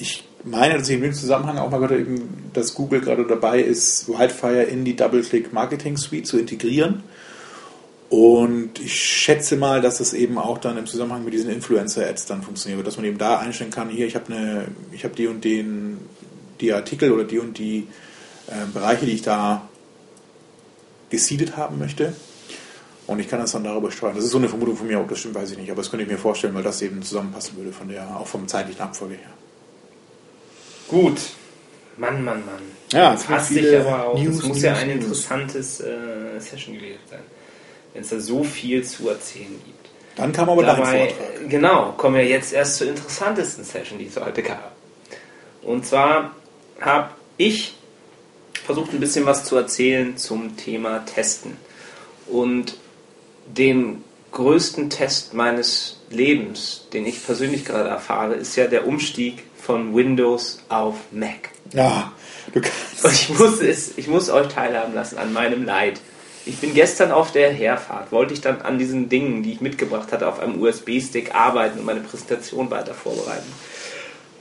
ich meine, dass ich in dem Zusammenhang auch mal gehört habe, eben, dass Google gerade dabei ist, Wildfire in die Double-Click-Marketing-Suite zu integrieren. Und ich schätze mal, dass das eben auch dann im Zusammenhang mit diesen Influencer-Ads dann funktioniert wird, dass man eben da einstellen kann, hier, ich habe die und den, die Artikel oder die und die Bereiche, die ich da gesiedet haben möchte, und ich kann das dann darüber steuern. Das ist so eine Vermutung von mir, ob das stimmt, weiß ich nicht, aber das könnte ich mir vorstellen, weil das eben zusammenpassen würde, auch vom zeitlichen Abfolge her. Gut. Mann. Ja, das passt sich aber auch. Es muss ja ein interessantes Session gewesen sein, wenn es da so viel zu erzählen gibt. Dann kam aber dein Vortrag. Genau, kommen wir jetzt erst zur interessantesten Session, die es heute gab. Und zwar habe ich versucht, ein bisschen was zu erzählen zum Thema Testen. Und den größten Test meines Lebens, den ich persönlich gerade erfahre, ist ja der Umstieg von Windows auf Mac. Ja, du kannst. Und ich muss euch teilhaben lassen an meinem Leid. Ich bin gestern auf der Herfahrt, wollte ich dann an diesen Dingen, die ich mitgebracht hatte, auf einem USB-Stick arbeiten und meine Präsentation weiter vorbereiten.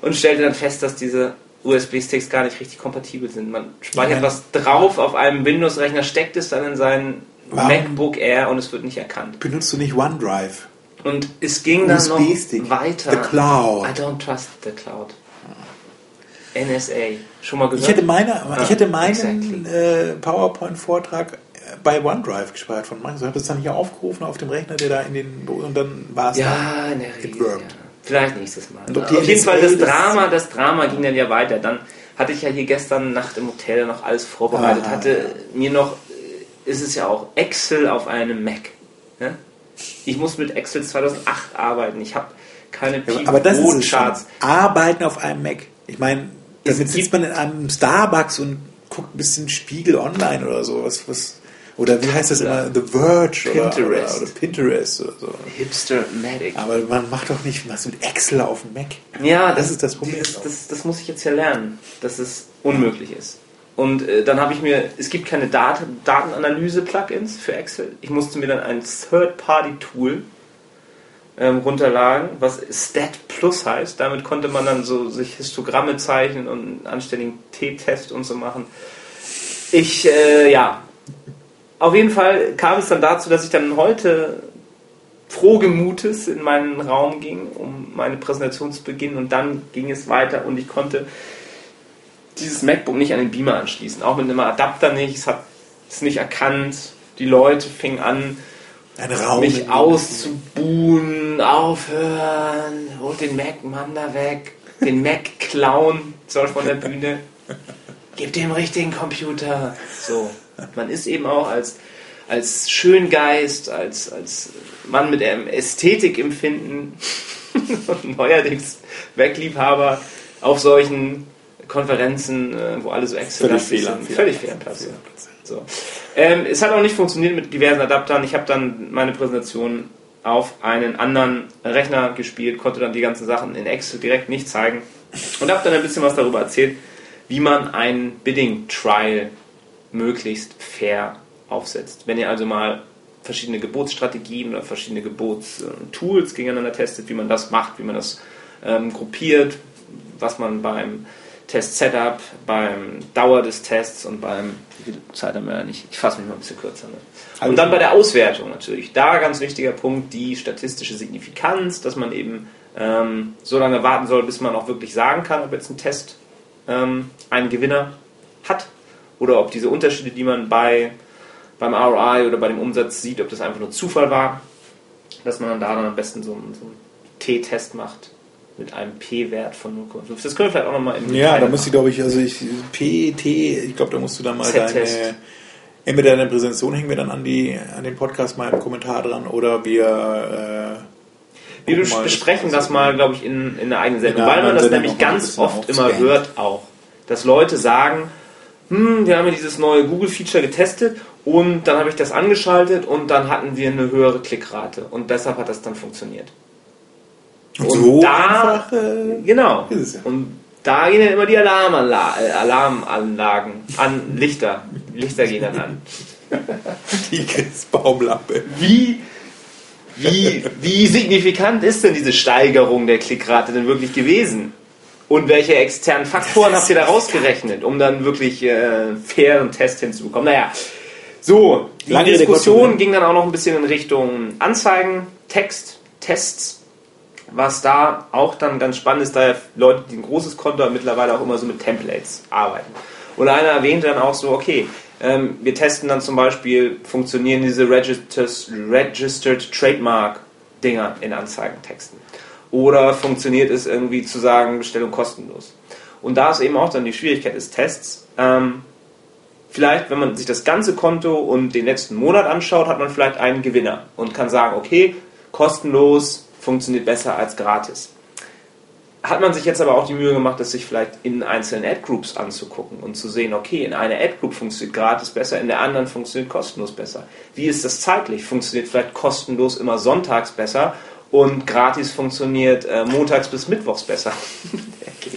Und stellte dann fest, dass diese USB-Sticks gar nicht richtig kompatibel sind. Man speichert was drauf auf einem Windows-Rechner, steckt es dann in seinen MacBook Air und es wird nicht erkannt. Benutzt du nicht OneDrive? Und es ging dann noch weiter. The Cloud. I don't trust the Cloud. NSA. Schon mal gesagt? Ich hätte meinen PowerPoint-Vortrag bei OneDrive gespeichert von Microsoft. Ich habe das dann hier aufgerufen auf dem Rechner, der da in den... Und dann war es... Ja, in der Regel. Vielleicht nächstes Mal. Auf jeden Fall das Drama ging dann ja weiter. Dann hatte ich ja hier gestern Nacht im Hotel noch alles vorbereitet. Aha. Hatte mir noch, ist es ja auch, Excel auf einem Mac. Ne? Ich muss mit Excel 2008 arbeiten. Ich habe keine Pico-Charts. Arbeiten auf einem Mac. Ich meine, damit sitzt man in einem Starbucks und guckt ein bisschen Spiegel Online oder so. Oder wie heißt das immer? The Verge Pinterest. Oder Pinterest oder so. Hipster-Matic. Aber man macht doch nicht was mit Excel auf dem Mac. Ja, das ist das Problem. Das muss ich jetzt ja lernen, dass es unmöglich ist. Und dann habe ich mir, es gibt keine Datenanalyse-Plugins für Excel. Ich musste mir dann ein Third-Party-Tool runterladen, was StatPlus heißt. Damit konnte man dann so sich Histogramme zeichnen und einen anständigen T-Test und so machen. Auf jeden Fall kam es dann dazu, dass ich dann heute frohen Mutes in meinen Raum ging, um meine Präsentation zu beginnen, und dann ging es weiter und ich konnte dieses MacBook nicht an den Beamer anschließen, auch mit einem Adapter nicht, es hat es nicht erkannt, die Leute fingen an, mich auszubuhen, aufhören, holt den Mac-Mann da weg, den Mac-Clown soll von der Bühne, gib dem richtigen Computer, so. Man ist eben auch als Schöngeist, als Mann mit einem Ästhetikempfinden und neuerdings Mac-Liebhaber auf solchen Konferenzen, wo alle so exzellent sind. Völlig fehl am Platz. So. Es hat auch nicht funktioniert mit diversen Adaptern. Ich habe dann meine Präsentation auf einen anderen Rechner gespielt, konnte dann die ganzen Sachen in Excel direkt nicht zeigen und habe dann ein bisschen was darüber erzählt, wie man ein Bidding-Trial möglichst fair aufsetzt. Wenn ihr also mal verschiedene Gebotsstrategien oder verschiedene Gebotstools gegeneinander testet, wie man das macht, wie man das gruppiert, was man beim Test-Setup, beim Dauer des Tests und beim... Wie viel Zeit haben wir ja nicht? Ich fasse mich mal ein bisschen kürzer. Ne? Und dann bei der Auswertung natürlich. Da ganz wichtiger Punkt, die statistische Signifikanz, dass man eben so lange warten soll, bis man auch wirklich sagen kann, ob jetzt ein Test einen Gewinner hat. Oder ob diese Unterschiede, die man beim ROI oder bei dem Umsatz sieht, ob das einfach nur Zufall war, dass man dann am besten so einen T-Test macht mit einem P-Wert von 0,5. Das können wir vielleicht auch nochmal im Detail da müsste ich, glaube ich, P, T, ich glaube, da musst du dann mal entweder deine Präsentation hängen wir dann an den Podcast mal im Kommentar dran oder wir besprechen das mal, glaube ich, in einer eigenen Sendung, weil man das nämlich ganz oft immer hört auch, dass Leute sagen, wir haben ja dieses neue Google-Feature getestet und dann habe ich das angeschaltet und dann hatten wir eine höhere Klickrate und deshalb hat das dann funktioniert. Und da gehen dann immer die Alarmanlagen an, Lichter gehen dann an. Die Christbaumlampe. Wie signifikant ist denn diese Steigerung der Klickrate denn wirklich gewesen? Und welche externen Faktoren habt ihr da rausgerechnet, um dann wirklich fairen Test hinzubekommen? Naja, so, die Diskussion ging dann auch noch ein bisschen in Richtung Anzeigen, Text, Tests, was da auch dann ganz spannend ist, da Leute, die ein großes Konto haben, mittlerweile auch immer so mit Templates arbeiten. Und einer erwähnte dann auch so, okay, wir testen dann zum Beispiel, funktionieren diese Registered Trademark-Dinger in Anzeigentexten? Oder funktioniert es irgendwie zu sagen, Bestellung kostenlos? Und da ist eben auch dann die Schwierigkeit des Tests. Vielleicht, wenn man sich das ganze Konto und den letzten Monat anschaut, hat man vielleicht einen Gewinner und kann sagen, okay, kostenlos funktioniert besser als gratis. Hat man sich jetzt aber auch die Mühe gemacht, das sich vielleicht in einzelnen Ad-Groups anzugucken und zu sehen, okay, in einer Ad-Group funktioniert gratis besser, in der anderen funktioniert kostenlos besser. Wie ist das zeitlich? Funktioniert vielleicht kostenlos immer sonntags besser? Und gratis funktioniert montags bis mittwochs besser.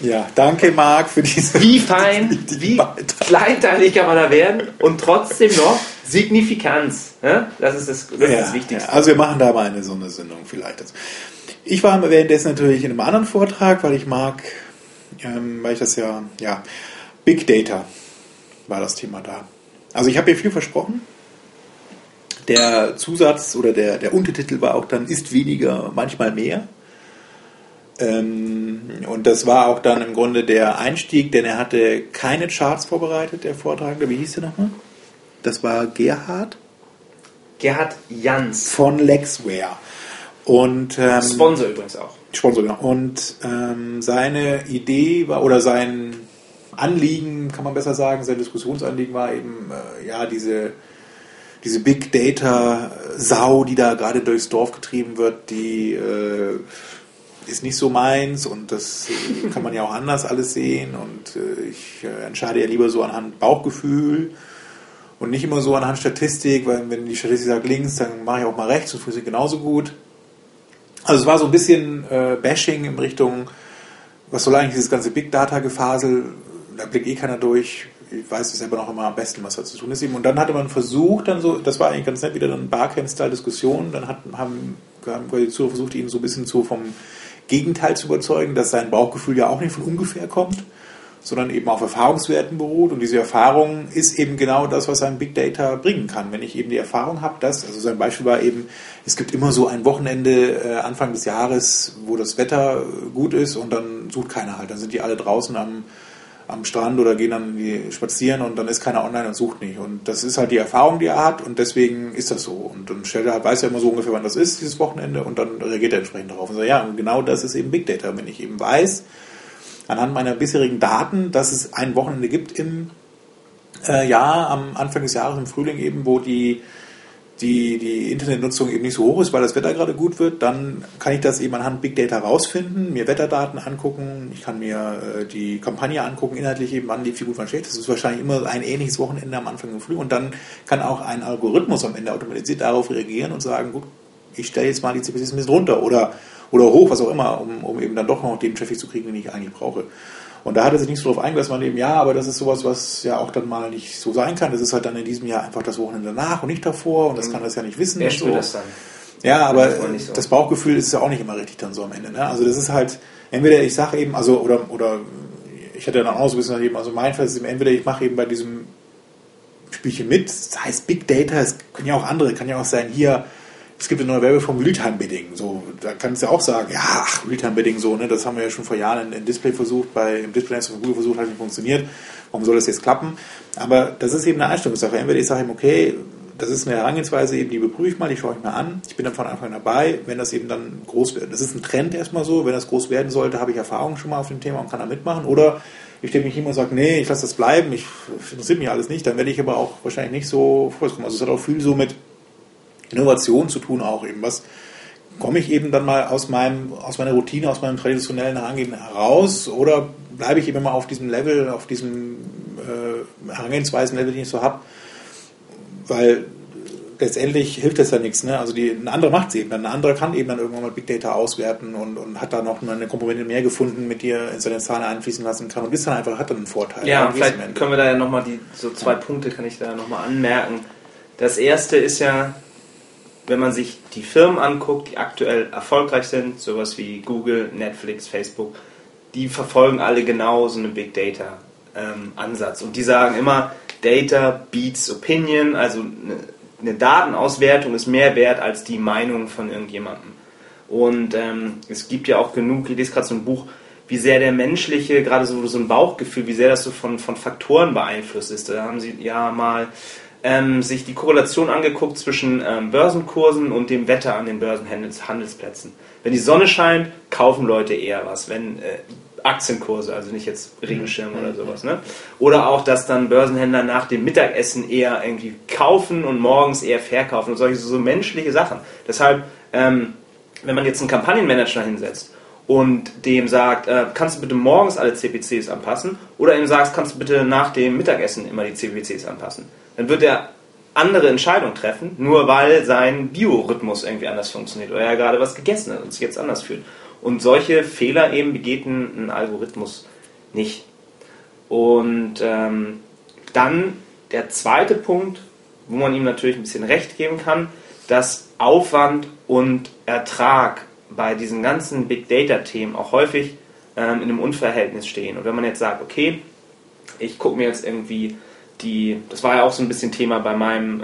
Ja, danke Marc für diese... Wie fein, wie kleinteilig kann man da werden und trotzdem noch Signifikanz. Ne? Das ist das Wichtigste. Ja. Also wir machen da mal so eine Sendung vielleicht. Ich war währenddessen natürlich in einem anderen Vortrag, weil ich mag, Big Data war das Thema da. Also ich habe hier viel versprochen. Der Zusatz oder der Untertitel war auch dann, ist weniger, manchmal mehr. Und das war auch dann im Grunde der Einstieg, denn er hatte keine Charts vorbereitet, der Vortragende. Wie hieß der nochmal? Das war Gerhard Jans. Von Lexware. Und, Sponsor übrigens auch. Sponsor, genau. Und seine Idee war, oder sein Anliegen, kann man besser sagen, sein Diskussionsanliegen war eben, ja, diese Big Data-Sau, die da gerade durchs Dorf getrieben wird, die ist nicht so meins, und das kann man ja auch anders alles sehen, und ich entscheide ja lieber so anhand Bauchgefühl und nicht immer so anhand Statistik, weil wenn die Statistik sagt links, dann mache ich auch mal rechts und funktioniert genauso gut. Also es war so ein bisschen Bashing in Richtung, was soll eigentlich dieses ganze Big Data-Gefasel, da blickt eh keiner durch, ich weiß es selber noch immer am besten, was da zu tun ist eben. Und dann hatte man versucht, dann so, das war eigentlich ganz nett, wieder eine Barcamp-Style-Diskussion, dann haben quasi versucht, ihn so ein bisschen so vom Gegenteil zu überzeugen, dass sein Bauchgefühl ja auch nicht von ungefähr kommt, sondern eben auf Erfahrungswerten beruht, und diese Erfahrung ist eben genau das, was ein Big Data bringen kann. Wenn ich eben die Erfahrung habe, dass, also sein Beispiel war eben, es gibt immer so ein Wochenende Anfang des Jahres, wo das Wetter gut ist, und dann sucht keiner halt, dann sind die alle draußen am Strand oder gehen dann spazieren, und dann ist keiner online und sucht nicht. Und das ist halt die Erfahrung, die er hat, und deswegen ist das so. Und dann stellt er halt, weiß ja immer so ungefähr, wann das ist, dieses Wochenende, und dann reagiert er entsprechend darauf und sagt, ja, genau das ist eben Big Data. Wenn ich eben weiß, anhand meiner bisherigen Daten, dass es ein Wochenende gibt im Jahr, am Anfang des Jahres, im Frühling eben, wo die Internetnutzung eben nicht so hoch ist, weil das Wetter gerade gut wird, dann kann ich das eben anhand Big Data rausfinden, mir Wetterdaten angucken, ich kann mir die Kampagne angucken, inhaltlich eben, wann lief die gut, wann schlecht. Das ist wahrscheinlich immer ein ähnliches Wochenende am Anfang im Frühling, und dann kann auch ein Algorithmus am Ende automatisiert darauf reagieren und sagen, gut, ich stelle jetzt mal die CPCs ein bisschen runter oder hoch, was auch immer, um eben dann doch noch den Traffic zu kriegen, den ich eigentlich brauche. Und da hat er sich nicht so drauf eingelassen, weil eben, ja, aber das ist sowas, was ja auch dann mal nicht so sein kann. Das ist halt dann in diesem Jahr einfach das Wochenende danach und nicht davor, und das kann das ja nicht wissen. Wer spürt das dann? Ja, aber das Bauchgefühl ist ja auch nicht immer richtig dann so am Ende. Ne? Also das ist halt, entweder ich sage eben, also oder ich hatte dann auch so ein bisschen eben, also mein Fall ist eben, entweder ich mache eben bei diesem Spielchen mit, das heißt Big Data, es können ja auch andere, kann ja auch sein, hier, es gibt eine neue Werbeform, Realtime-Bidding. So, da kannst du ja auch sagen, ja, Realtime-Bidding, so, ne, das haben wir ja schon vor Jahren im Display versucht, im Display-Netz von Google versucht, hat nicht funktioniert. Warum soll das jetzt klappen? Aber das ist eben eine Einstellungssache. Entweder ich sage eben, okay, das ist eine Herangehensweise, eben, die überprüfe ich mal, die schaue ich mir an. Ich bin dann von Anfang an dabei, wenn das eben dann groß wird. Das ist ein Trend erstmal so. Wenn das groß werden sollte, habe ich Erfahrung schon mal auf dem Thema und kann da mitmachen. Oder ich stelle mich hin und sage, nee, ich lasse das bleiben, interessiert mich alles nicht. Dann werde ich aber auch wahrscheinlich nicht so vorkommen. Also es hat auch viel so mit Innovation zu tun auch eben, was komme ich eben dann mal aus meiner Routine, aus meinem traditionellen Herangehen heraus, oder bleibe ich eben immer auf diesem Level, auf diesem Herangehensweisen-Level, den ich so habe, weil letztendlich hilft das ja nichts, ne? Also ein anderer macht es eben dann, ein anderer kann eben dann irgendwann mal Big Data auswerten und hat da noch eine Komponente mehr gefunden, mit dir in seine Zahlen einfließen lassen kann, und ist dann einfach, hat dann einen Vorteil. Ja, vielleicht können wir da ja nochmal zwei Punkte kann ich da nochmal anmerken. Das erste ist ja, wenn man sich die Firmen anguckt, die aktuell erfolgreich sind, sowas wie Google, Netflix, Facebook, die verfolgen alle genau so einen Big Data Ansatz. Und die sagen immer, Data beats Opinion, also eine Datenauswertung ist mehr wert als die Meinung von irgendjemandem. Und es gibt ja auch genug, ich lese gerade so ein Buch, wie sehr der menschliche, gerade so ein Bauchgefühl, wie sehr das so von Faktoren beeinflusst ist. Da haben sie ja mal sich die Korrelation angeguckt zwischen Börsenkursen und dem Wetter an den Börsenhandelsplätzen. Wenn die Sonne scheint, kaufen Leute eher was, wenn Aktienkurse, also nicht jetzt Regenschirm oder sowas. Ne? Oder auch, dass dann Börsenhändler nach dem Mittagessen eher irgendwie kaufen und morgens eher verkaufen und solche so menschliche Sachen. Deshalb, wenn man jetzt einen Kampagnenmanager hinsetzt und dem sagt, kannst du bitte morgens alle CPCs anpassen, oder ihm sagst, kannst du bitte nach dem Mittagessen immer die CPCs anpassen, dann wird er andere Entscheidungen treffen, nur weil sein Biorhythmus irgendwie anders funktioniert oder er gerade was gegessen hat und sich jetzt anders fühlt. Und solche Fehler eben begeht ein Algorithmus nicht. Und dann der zweite Punkt, wo man ihm natürlich ein bisschen recht geben kann, dass Aufwand und Ertrag bei diesen ganzen Big-Data-Themen auch häufig in einem Unverhältnis stehen. Und wenn man jetzt sagt, okay, ich gucke mir jetzt irgendwie das war ja auch so ein bisschen Thema bei meinem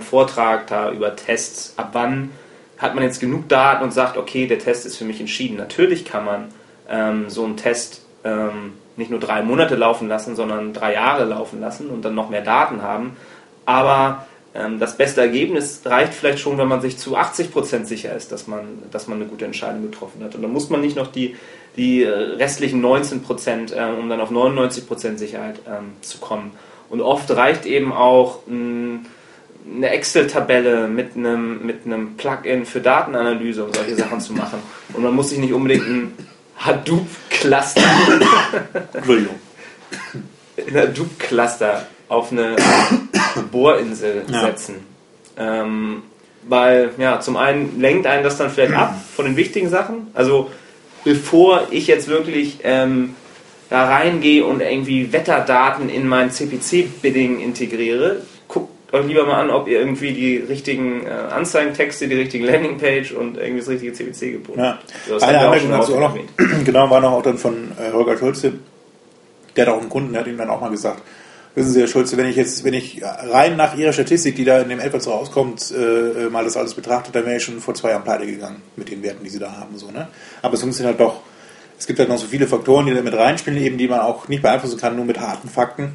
Vortrag da über Tests, ab wann hat man jetzt genug Daten und sagt, okay, der Test ist für mich entschieden. Natürlich kann man so einen Test nicht nur 3 Monate laufen lassen, sondern 3 Jahre laufen lassen und dann noch mehr Daten haben, aber Das beste Ergebnis reicht vielleicht schon, wenn man sich zu 80% sicher ist, dass man eine gute Entscheidung getroffen hat. Und dann muss man nicht noch die restlichen 19%, um dann auf 99% Sicherheit zu kommen. Und oft reicht eben auch eine Excel-Tabelle mit einem Plugin für Datenanalyse, um solche Sachen zu machen. Und man muss sich nicht unbedingt ein Hadoop-Cluster auf eine Bohrinsel setzen. Ja. Weil, ja, zum einen lenkt einen das dann vielleicht ab von den wichtigen Sachen. Also, bevor ich jetzt wirklich da reingehe und irgendwie Wetterdaten in mein CPC-Bidding integriere, guckt euch lieber mal an, ob ihr irgendwie die richtigen Anzeigentexte, die richtige Landingpage und irgendwie das richtige CPC geboten habt. Ja. So, eine Anmerkung hast du auch noch, genau, war noch auch dann von Holger Schulze, der hat auch einen Kunden, der hat ihm dann auch mal gesagt, wissen Sie, Herr Schulze, wenn ich rein nach Ihrer Statistik, die da in dem Adverts rauskommt, mal das alles betrachte, dann wäre ich schon vor 2 Jahren pleite gegangen mit den Werten, die Sie da haben. So, ne? Aber es funktioniert halt doch. Es gibt halt noch so viele Faktoren, die da mit reinspielen, eben die man auch nicht beeinflussen kann, nur mit harten Fakten,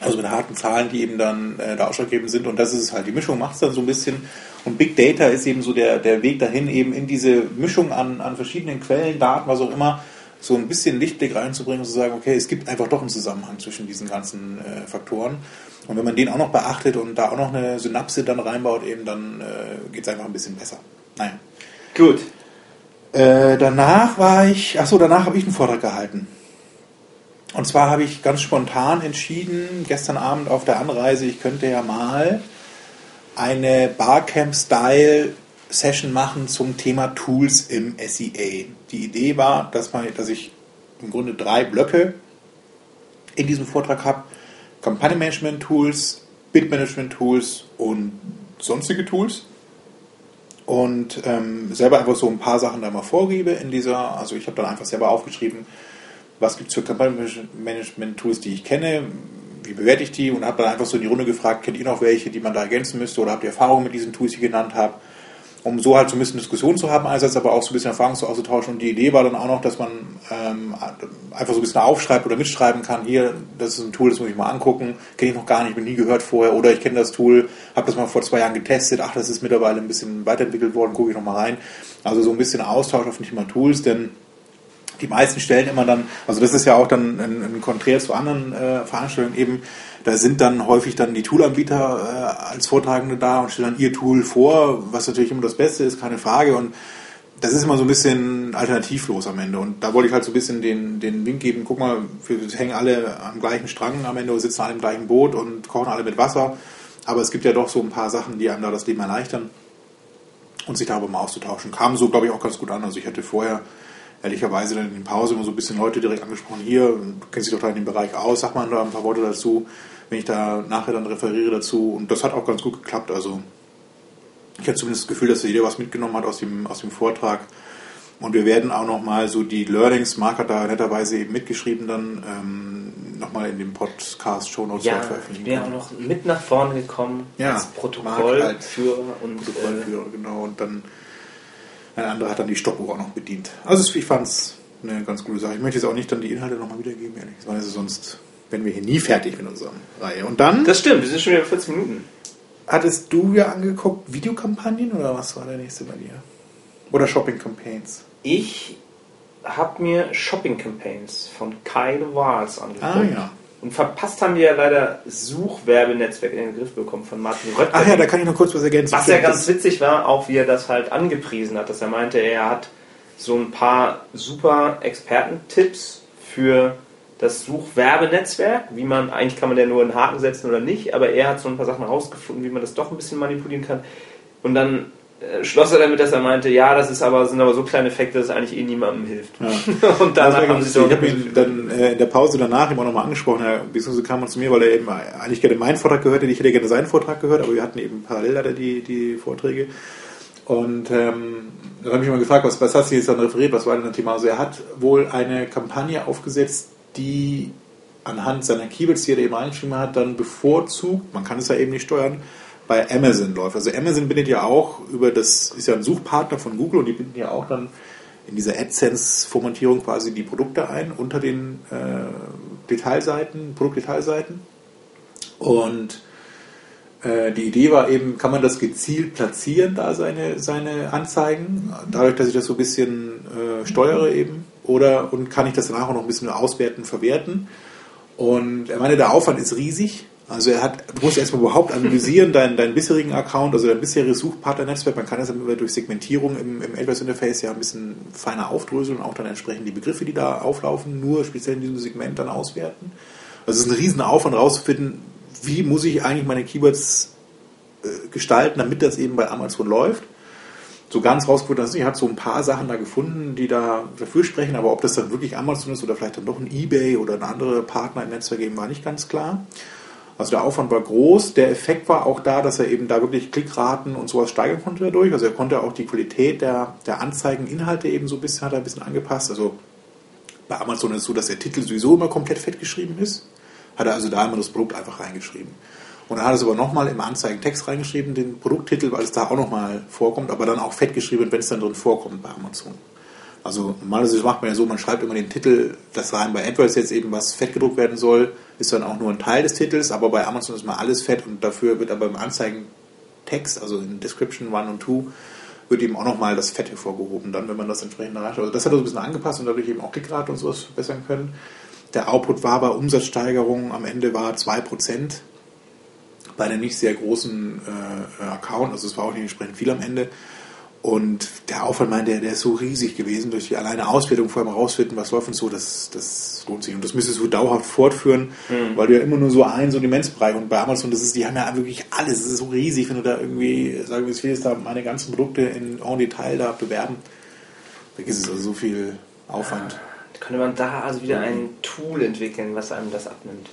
also mit harten Zahlen, die eben dann da ausschlaggebend sind. Und das ist es halt. Die Mischung macht es dann so ein bisschen. Und Big Data ist eben so der Weg dahin, eben in diese Mischung an verschiedenen Quellen, Daten, was auch immer, so ein bisschen Lichtblick reinzubringen und zu sagen, okay, es gibt einfach doch einen Zusammenhang zwischen diesen ganzen Faktoren. Und wenn man den auch noch beachtet und da auch noch eine Synapse dann reinbaut, eben dann geht es einfach ein bisschen besser. Naja. Gut. Danach habe ich einen Vortrag gehalten. Und zwar habe ich ganz spontan entschieden, gestern Abend auf der Anreise, ich könnte ja mal eine Barcamp-Style Session machen zum Thema Tools im SEA. Die Idee war, dass ich im Grunde 3 Blöcke in diesem Vortrag habe. Kampagnenmanagement-Tools, Bid-Management-Tools und sonstige Tools. Und selber einfach so ein paar Sachen da mal vorgebe in dieser, also ich habe dann einfach selber aufgeschrieben, was gibt es für Kampagnenmanagement-Tools, die ich kenne, wie bewerte ich die, und habe dann einfach so in die Runde gefragt, kennt ihr noch welche, die man da ergänzen müsste, oder habt ihr Erfahrungen mit diesen Tools, die ich genannt habe, um so halt so ein bisschen Diskussion zu haben, einerseits aber auch so ein bisschen Erfahrung auszutauschen. Und die Idee war dann auch noch, dass man einfach so ein bisschen aufschreibt oder mitschreiben kann, hier, das ist ein Tool, das muss ich mal angucken, kenne ich noch gar nicht, bin nie gehört vorher, oder ich kenne das Tool, habe das mal vor 2 Jahren getestet, ach, das ist mittlerweile ein bisschen weiterentwickelt worden, gucke ich nochmal rein. Also so ein bisschen Austausch auf dem Thema Tools, denn die meisten stellen immer dann, also das ist ja auch dann ein Konträr zu anderen Veranstaltungen eben, da sind dann häufig dann die Toolanbieter als Vortragende da und stellen dann ihr Tool vor, was natürlich immer das Beste ist, keine Frage. Und das ist immer so ein bisschen alternativlos am Ende. Und da wollte ich halt so ein bisschen den Wink geben, guck mal, wir hängen alle am gleichen Strang am Ende, sitzen alle im gleichen Boot und kochen alle mit Wasser. Aber es gibt ja doch so ein paar Sachen, die einem da das Leben erleichtern, und sich darüber mal auszutauschen. Kam so, glaube ich, auch ganz gut an. Also ich hatte vorher ehrlicherweise dann in den Pausen immer so ein bisschen Leute direkt angesprochen, hier, du kennst dich doch da in dem Bereich aus, sag mal da ein paar Worte dazu, wenn ich da nachher dann referiere dazu, und das hat auch ganz gut geklappt. Also ich habe zumindest das Gefühl, dass jeder was mitgenommen hat aus dem Vortrag, und wir werden auch nochmal so die Learnings, Marc hat da netterweise eben mitgeschrieben, dann nochmal in dem Podcast Shownotes veröffentlichen. Ja, ich bin auch noch mit nach vorne gekommen, ja, als Protokollführer und Protokollführer, genau, und dann ein anderer hat dann die Stoppuhr auch noch bedient. Also ich fand es eine ganz gute Sache. Ich möchte jetzt auch nicht dann die Inhalte nochmal wiedergeben, ehrlich gesagt. Also sonst wären wir hier nie fertig mit unserer Reihe. Und dann... Das stimmt, wir sind schon wieder 40 Minuten. Hattest du ja angeguckt Videokampagnen, oder was war der nächste bei dir? Oder Shopping-Campaigns? Ich habe mir Shopping-Campaigns von Kai DeWalz angeguckt. Ah ja. Und verpasst haben wir ja leider Suchwerbenetzwerk in den Griff bekommen von Martin Röttgerding. Ach ja, da kann ich noch kurz was ergänzen. Was ja ganz witzig war, auch wie er das halt angepriesen hat, dass er meinte, er hat so ein paar super Expertentipps für das Suchwerbenetzwerk, wie man, eigentlich kann man ja nur einen Haken setzen oder nicht, aber er hat so ein paar Sachen rausgefunden, wie man das doch ein bisschen manipulieren kann. Und dann schloss er damit, dass er meinte, ja, das ist aber, sind aber so kleine Effekte, dass es eigentlich eh niemandem hilft. Ja. Und danach haben sie so. Ich habe ihn dann in der Pause danach immer nochmal angesprochen, beziehungsweise kam er zu mir, weil er eben eigentlich gerne meinen Vortrag gehört hätte, ich hätte gerne seinen Vortrag gehört, aber wir hatten eben parallel hatte die Vorträge. Und dann habe ich mal gefragt, was hast du jetzt dann referiert, was war denn das Thema? Also er hat wohl eine Kampagne aufgesetzt, die anhand seiner Keywords, die er eben reingeschrieben hat, dann bevorzugt, man kann es ja eben nicht steuern, bei Amazon läuft. Also Amazon bindet ja auch über das, ist ja ein Suchpartner von Google, und die binden ja auch dann in dieser AdSense-Formatierung quasi die Produkte ein unter den Produktdetailseiten. Und Die Idee war eben, kann man das gezielt platzieren, da seine Anzeigen, dadurch, dass ich das so ein bisschen steuere eben, oder und kann ich das danach auch noch ein bisschen auswerten, verwerten. Und er meine, der Aufwand ist riesig. Also du musst erstmal überhaupt analysieren, deinen bisherigen Account, also dein bisheriges Suchpartner-Netzwerk. Man kann das dann durch Segmentierung im AdWords-Interface ja ein bisschen feiner aufdröseln und auch dann entsprechend die Begriffe, die da auflaufen, nur speziell in diesem Segment dann auswerten. Also es ist ein riesen Aufwand rauszufinden, wie muss ich eigentlich meine Keywords gestalten, damit das eben bei Amazon läuft. So ganz rausgefunden, also ich habe so ein paar Sachen da gefunden, die da dafür sprechen, aber ob das dann wirklich Amazon ist oder vielleicht dann doch ein eBay oder ein anderer Partner im Netzwerk eben, war nicht ganz klar. Also der Aufwand war groß, der Effekt war auch da, dass er eben da wirklich Klickraten und sowas steigern konnte dadurch. Also er konnte auch die Qualität der Anzeigeninhalte eben so ein bisschen, hat er ein bisschen angepasst. Also bei Amazon ist es so, dass der Titel sowieso immer komplett fett geschrieben ist. Hat er also da immer das Produkt einfach reingeschrieben. Und dann hat er es aber nochmal im Anzeigentext reingeschrieben, den Produkttitel, weil es da auch nochmal vorkommt, aber dann auch fett geschrieben, wenn es dann drin vorkommt bei Amazon. Also normalerweise macht man ja so, man schreibt immer den Titel, das rein bei AdWords jetzt eben, was fett gedruckt werden soll, ist dann auch nur ein Teil des Titels, aber bei Amazon ist mal alles fett und dafür wird aber im Anzeigentext, also in Description 1 und 2, wird eben auch nochmal das Fett hervorgehoben, dann, wenn man das entsprechend erreicht. Also das hat er so ein bisschen angepasst und dadurch eben auch Klickrate und sowas verbessern können. Der Output war bei Umsatzsteigerung am Ende war 2% bei einem nicht sehr großen Account, also es war auch nicht entsprechend viel am Ende. Und der Aufwand, meinte er, der ist so riesig gewesen, durch die alleine Auswertung, vor allem rausfinden, was läuft und so, das lohnt sich. Und das müsstest du dauerhaft fortführen, weil du ja immer nur so einen, so einen Demenzbereich und bei Amazon, das ist, die haben ja wirklich alles, das ist so riesig, wenn du da irgendwie, sagen wir es vieles, da meine ganzen Produkte en Detail da bewerben, da gibt es also so viel Aufwand. Könnte man da also wieder ein Tool entwickeln, was einem das abnimmt?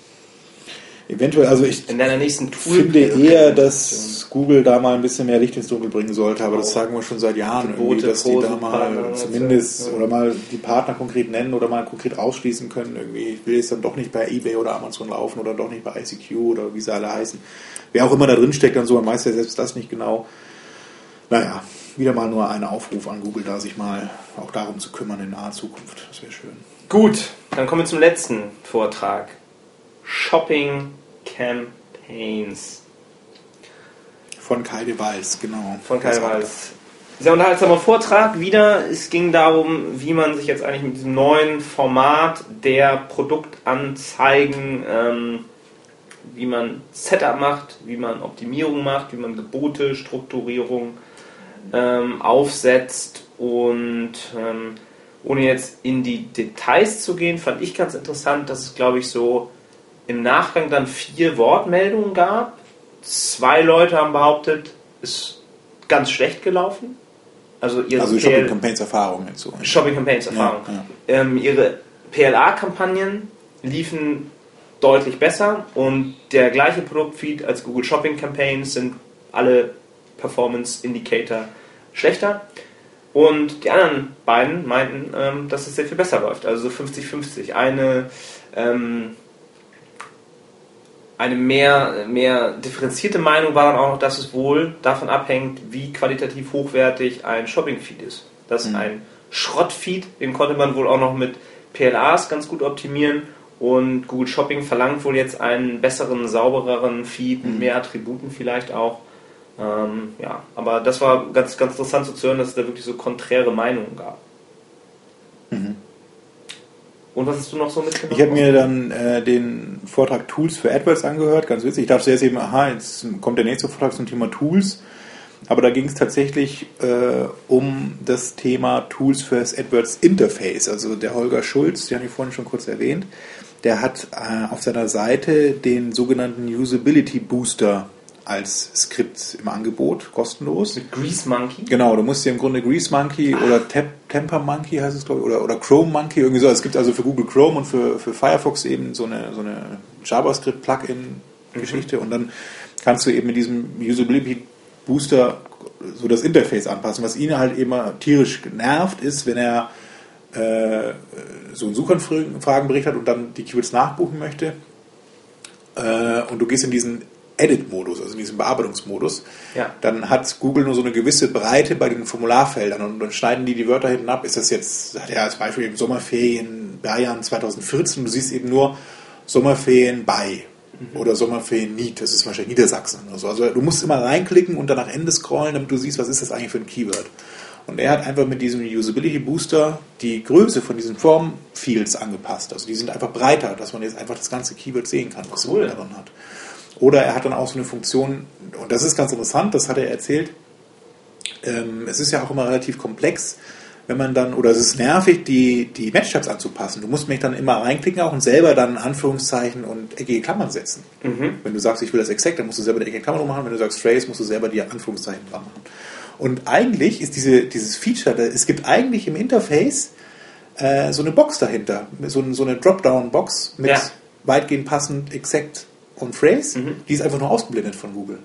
Eventuell, also ich finde eher, dass Google da mal ein bisschen mehr Licht ins Dunkel bringen sollte, aber das sagen wir schon seit Jahren irgendwie, dass die da mal zumindest oder mal die Partner konkret nennen oder mal konkret ausschließen können irgendwie. Ich will jetzt dann doch nicht bei eBay oder Amazon laufen oder doch nicht bei ICQ oder wie sie alle heißen. Wer auch immer da drin steckt und so, man weiß ja selbst das nicht genau. Naja, wieder mal nur ein Aufruf an Google, da sich mal auch darum zu kümmern in naher Zukunft. Das wäre schön. Gut, dann kommen wir zum letzten Vortrag. Shopping Campaigns. Von Kai DeWalz, genau. Von Kai DeWalz. Sehr unterhaltsamer Vortrag wieder. Es ging darum, wie man sich jetzt eigentlich mit diesem neuen Format der Produktanzeigen, wie man Setup macht, wie man Optimierung macht, wie man Gebote, Strukturierung aufsetzt und ohne jetzt in die Details zu gehen, fand ich ganz interessant, dass es, glaube ich, so im Nachgang dann 4 Wortmeldungen gab. 2 Leute haben behauptet, ist ganz schlecht gelaufen. Also Shopping-Campaigns-Erfahrung hinzu. Shopping-Campaigns-Erfahrung. Ja. Ihre PLA-Kampagnen liefen deutlich besser und der gleiche Produktfeed als Google Shopping-Campaigns sind alle Performance-Indicator schlechter. Und die anderen beiden meinten, dass es sehr viel besser läuft. Also so 50-50. Eine mehr differenzierte Meinung war dann auch noch, dass es wohl davon abhängt, wie qualitativ hochwertig ein Shopping-Feed ist. Das ist ein Schrott-Feed, den konnte man wohl auch noch mit PLAs ganz gut optimieren. Und Google Shopping verlangt wohl jetzt einen besseren, saubereren Feed, mit mehr Attributen vielleicht auch. Ja, aber das war ganz, ganz interessant so zu hören, dass es da wirklich so konträre Meinungen gab. Und was hast du noch so mitgenommen? Ich habe mir dann den Vortrag Tools für AdWords angehört, ganz witzig. Ich dachte zuerst eben, jetzt kommt der nächste Vortrag zum Thema Tools. Aber da ging es tatsächlich um das Thema Tools für das AdWords Interface. Also der Holger Schulze, den habe ich vorhin schon kurz erwähnt, der hat auf seiner Seite den sogenannten Usability Booster als Skript im Angebot, kostenlos. Mit Greasemonkey? Genau, du musst dir im Grunde Greasemonkey oder Tampermonkey heißt es, glaube ich, oder Chromemonkey, irgendwie so. Es gibt also für Google Chrome und für Firefox eben so eine JavaScript-Plugin-Geschichte und dann kannst du eben mit diesem Usability-Booster so das Interface anpassen. Was ihn halt eben tierisch nervt, ist, wenn er so einen Suchanfragenbericht hat und dann die Keywords nachbuchen möchte und du gehst in diesen Edit-Modus, also in diesem Bearbeitungsmodus, ja. Dann hat Google nur so eine gewisse Breite bei den Formularfeldern und dann schneiden die Wörter hinten ab. Ist das jetzt, hat er als Beispiel eben Sommerferien Bayern 2014, du siehst eben nur Sommerferien bei oder Sommerferien Need, das ist wahrscheinlich Niedersachsen oder so. Also du musst immer reinklicken und danach Ende scrollen, damit du siehst, was ist das eigentlich für ein Keyword. Und er hat einfach mit diesem Usability Booster die Größe von diesen Form-Fields angepasst. Also die sind einfach breiter, dass man jetzt einfach das ganze Keyword sehen kann, was man darin hat. Oder er hat dann auch so eine Funktion, und das ist ganz interessant, das hat er erzählt, es ist ja auch immer relativ komplex, wenn man dann, oder es ist nervig, die Matchups anzupassen. Du musst mich dann immer reinklicken auch und selber dann Anführungszeichen und eckige Klammern setzen. Mhm. Wenn du sagst, ich will das exakt, dann musst du selber die eckige Klammer machen. Wenn du sagst Trace, musst du selber die Anführungszeichen dran machen. Und eigentlich ist dieses Feature, es gibt eigentlich im Interface so eine Box dahinter, so eine Dropdown-Box mit weitgehend passend exakt und Trace, die ist einfach nur ausgeblendet von Google.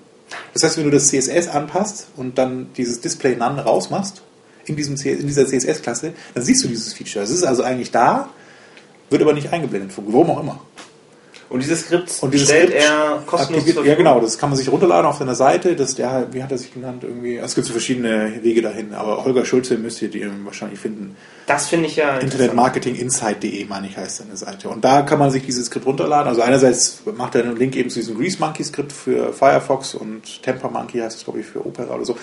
Das heißt, wenn du das CSS anpasst und dann dieses Display None rausmachst, in dieser CSS-Klasse, dann siehst du dieses Feature. Es ist also eigentlich da, wird aber nicht eingeblendet, warum auch immer. Und dieses Skript stellt er kostenlos zur Verfügung? Ja, genau, das kann man sich runterladen auf seiner Seite. Wie hat er sich genannt? Es gibt so verschiedene Wege dahin, aber Holger Schulze müsst ihr die wahrscheinlich finden. Das finde ich ja Internetmarketinginside.de, meine ich, heißt seine Seite. Und da kann man sich dieses Skript runterladen. Also einerseits macht er einen Link eben zu diesem Greasemonkey-Skript für Firefox und Tampermonkey heißt es, glaube ich, für Opera oder so.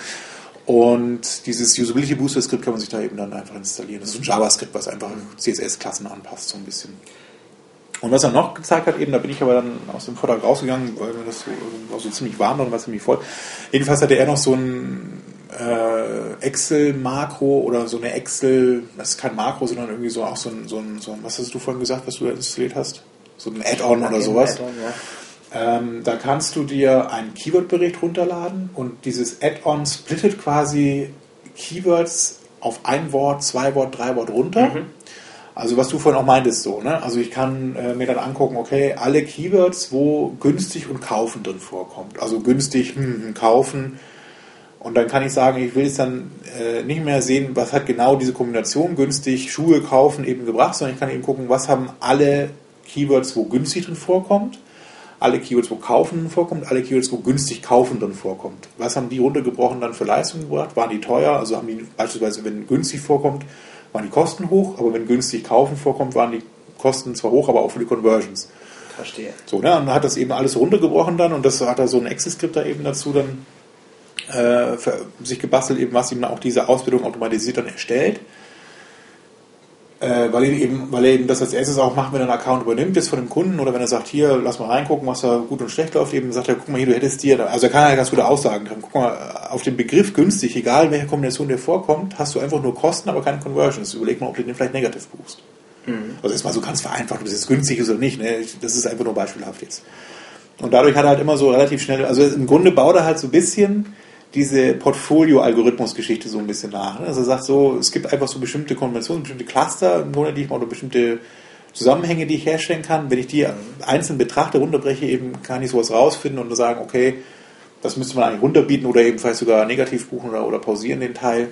Und dieses Usability Booster Skript kann man sich da eben dann einfach installieren. Das ist ein JavaScript, was einfach CSS-Klassen anpasst, so ein bisschen. Und was er noch gezeigt hat, eben, da bin ich aber dann aus dem Vortrag rausgegangen, weil mir das war so ziemlich warm und war ziemlich voll. Jedenfalls hatte er noch so ein Excel-Makro oder so eine Excel, das ist kein Makro, sondern irgendwie so auch so ein was hast du vorhin gesagt, was du da installiert hast? So ein Add-on oder sowas. Add-on, ja. Da kannst du dir einen Keyword-Bericht runterladen und dieses Add-on splittet quasi Keywords auf ein Wort, zwei Wort, drei Wort runter. Mhm. Also was du vorhin auch meintest so, ne? Also ich kann mir dann angucken, okay, alle Keywords, wo günstig und kaufen drin vorkommt. Also günstig, kaufen. Und dann kann ich sagen, ich will jetzt dann nicht mehr sehen, was hat genau diese Kombination günstig, Schuhe, kaufen eben gebracht, sondern ich kann eben gucken, was haben alle Keywords, wo günstig drin vorkommt. Alle Keywords, wo kaufen vorkommt, alle Keywords, wo günstig kaufen drin vorkommt. Was haben die runtergebrochen dann für Leistung gebracht? Waren die teuer? Also haben die beispielsweise, wenn günstig vorkommt, waren die Kosten hoch, aber wenn günstig kaufen vorkommt, waren die Kosten zwar hoch, aber auch für die Conversions. Verstehe. So, ne? Und dann hat das eben alles runtergebrochen dann und das hat er so ein Excel-Skript da eben dazu dann sich gebastelt, eben was ihm auch diese Ausbildung automatisiert dann erstellt. Weil er eben das als erstes auch macht, wenn er einen Account übernimmt jetzt von dem Kunden oder wenn er sagt, hier, lass mal reingucken, was da gut und schlecht läuft, eben sagt er, guck mal hier, du hättest dir, also er kann halt ganz gute Aussagen treffen, guck mal, auf den Begriff günstig, egal in welcher Kombination der vorkommt, hast du einfach nur Kosten, aber keine Conversions. Überleg mal, ob du den vielleicht negativ buchst. Mhm. Also erstmal so ganz vereinfacht, ob das jetzt günstig ist oder nicht, ne? Das ist einfach nur beispielhaft jetzt. Und dadurch hat er halt immer so relativ schnell, also im Grunde baut er halt so ein bisschen diese Portfolio-Algorithmus-Geschichte so ein bisschen nach. Also er sagt so, es gibt einfach so bestimmte Konventionen, bestimmte Cluster im Grunde, die ich mache, oder bestimmte Zusammenhänge, die ich herstellen kann. Wenn ich die einzeln betrachte, runterbreche, eben kann ich sowas rausfinden und sagen, okay, das müsste man eigentlich runterbieten oder eben vielleicht sogar negativ buchen oder pausieren den Teil.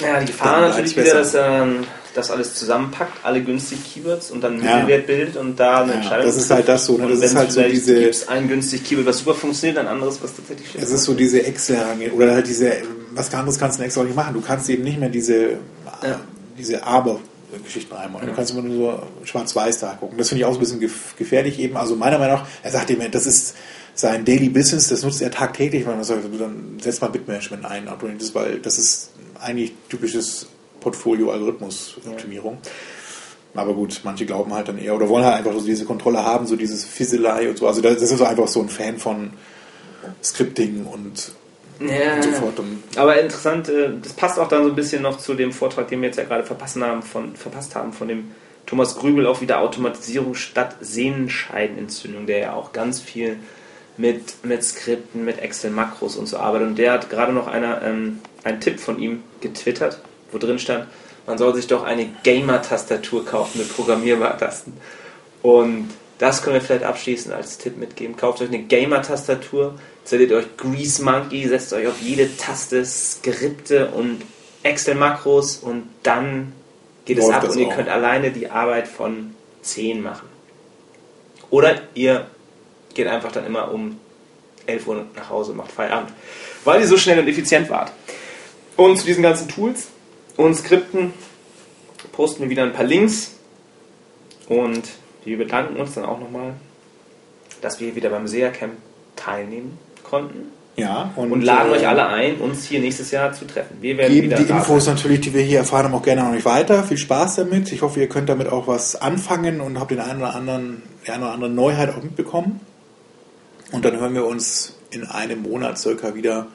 Ja, die Gefahr natürlich wieder, dass er das alles zusammenpackt, alle günstigen Keywords und dann einen Mittelwert bildet und da eine Entscheidung. Das ist halt das so. Ne? Das ist halt so diese. Gibt es ein günstiges Keyword, was super funktioniert, ein anderes, was tatsächlich schlecht ist. Es ist so diese Excel oder halt diese, was anderes kannst du in Excel auch nicht machen. Du kannst eben nicht mehr diese Aber-Geschichten reinmachen. Du kannst immer nur so schwarz-weiß da gucken. Das finde ich auch ein bisschen gefährlich eben. Also meiner Meinung nach, er sagt eben, das ist sein Daily Business, das nutzt er tagtäglich. Man sagt, dann setzt mal Bitmanagement ein, weil das ist eigentlich typisches Portfolio-Algorithmus-Optimierung. Ja. Aber gut, manche glauben halt dann eher oder wollen halt einfach so diese Kontrolle haben, so dieses Fisselei und so. Also das ist einfach so ein Fan von Scripting und so fort. Aber interessant, das passt auch dann so ein bisschen noch zu dem Vortrag, den wir jetzt ja gerade verpasst haben von dem Thomas Grübel, auch wieder Automatisierung statt Sehnenscheidenentzündung, der ja auch ganz viel mit Skripten, mit Excel-Makros und so arbeitet. Und der hat gerade noch einen Tipp von ihm getwittert, wo drin stand, man soll sich doch eine Gamer-Tastatur kaufen mit programmierbaren Tasten. Und das können wir vielleicht abschließend als Tipp mitgeben. Kauft euch eine Gamer-Tastatur, installiert euch Greasemonkey, setzt euch auf jede Taste Skripte und Excel-Makros und dann geht es ab und ihr könnt alleine die Arbeit von 10 machen. Oder ihr geht einfach dann immer um 11 Uhr nach Hause und macht Feierabend, weil ihr so schnell und effizient wart. Und zu diesen ganzen Tools und Skripten posten wir wieder ein paar Links und wir bedanken uns dann auch nochmal dass wir wieder beim SEA-Camp teilnehmen konnten. Ja, und laden euch alle ein, uns hier nächstes Jahr zu treffen. Wir werden geben wieder die Infos natürlich, die wir hier erfahren haben, auch gerne noch nicht weiter. Viel Spaß damit. Ich hoffe, ihr könnt damit auch was anfangen und habt die eine oder andere Neuheit auch mitbekommen. Und dann hören wir uns in einem Monat circa wieder.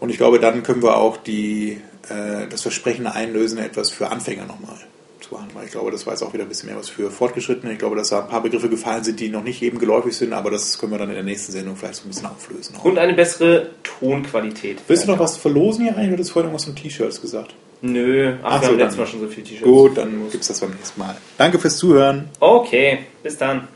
Und ich glaube, dann können wir auch das Versprechen einlösen, etwas für Anfänger nochmal zu machen. Weil ich glaube, das war jetzt auch wieder ein bisschen mehr was für Fortgeschrittene. Ich glaube, dass da ein paar Begriffe gefallen sind, die noch nicht jedem geläufig sind, aber das können wir dann in der nächsten Sendung vielleicht so ein bisschen auflösen. Auch. Und eine bessere Tonqualität. Willst du noch was verlosen hier eigentlich? Du hattest vorhin irgendwas von T-Shirts gesagt. Nö, wir haben letztes Mal schon so viele T-Shirts. Gut, dann gibt es das beim nächsten Mal. Danke fürs Zuhören. Okay, bis dann.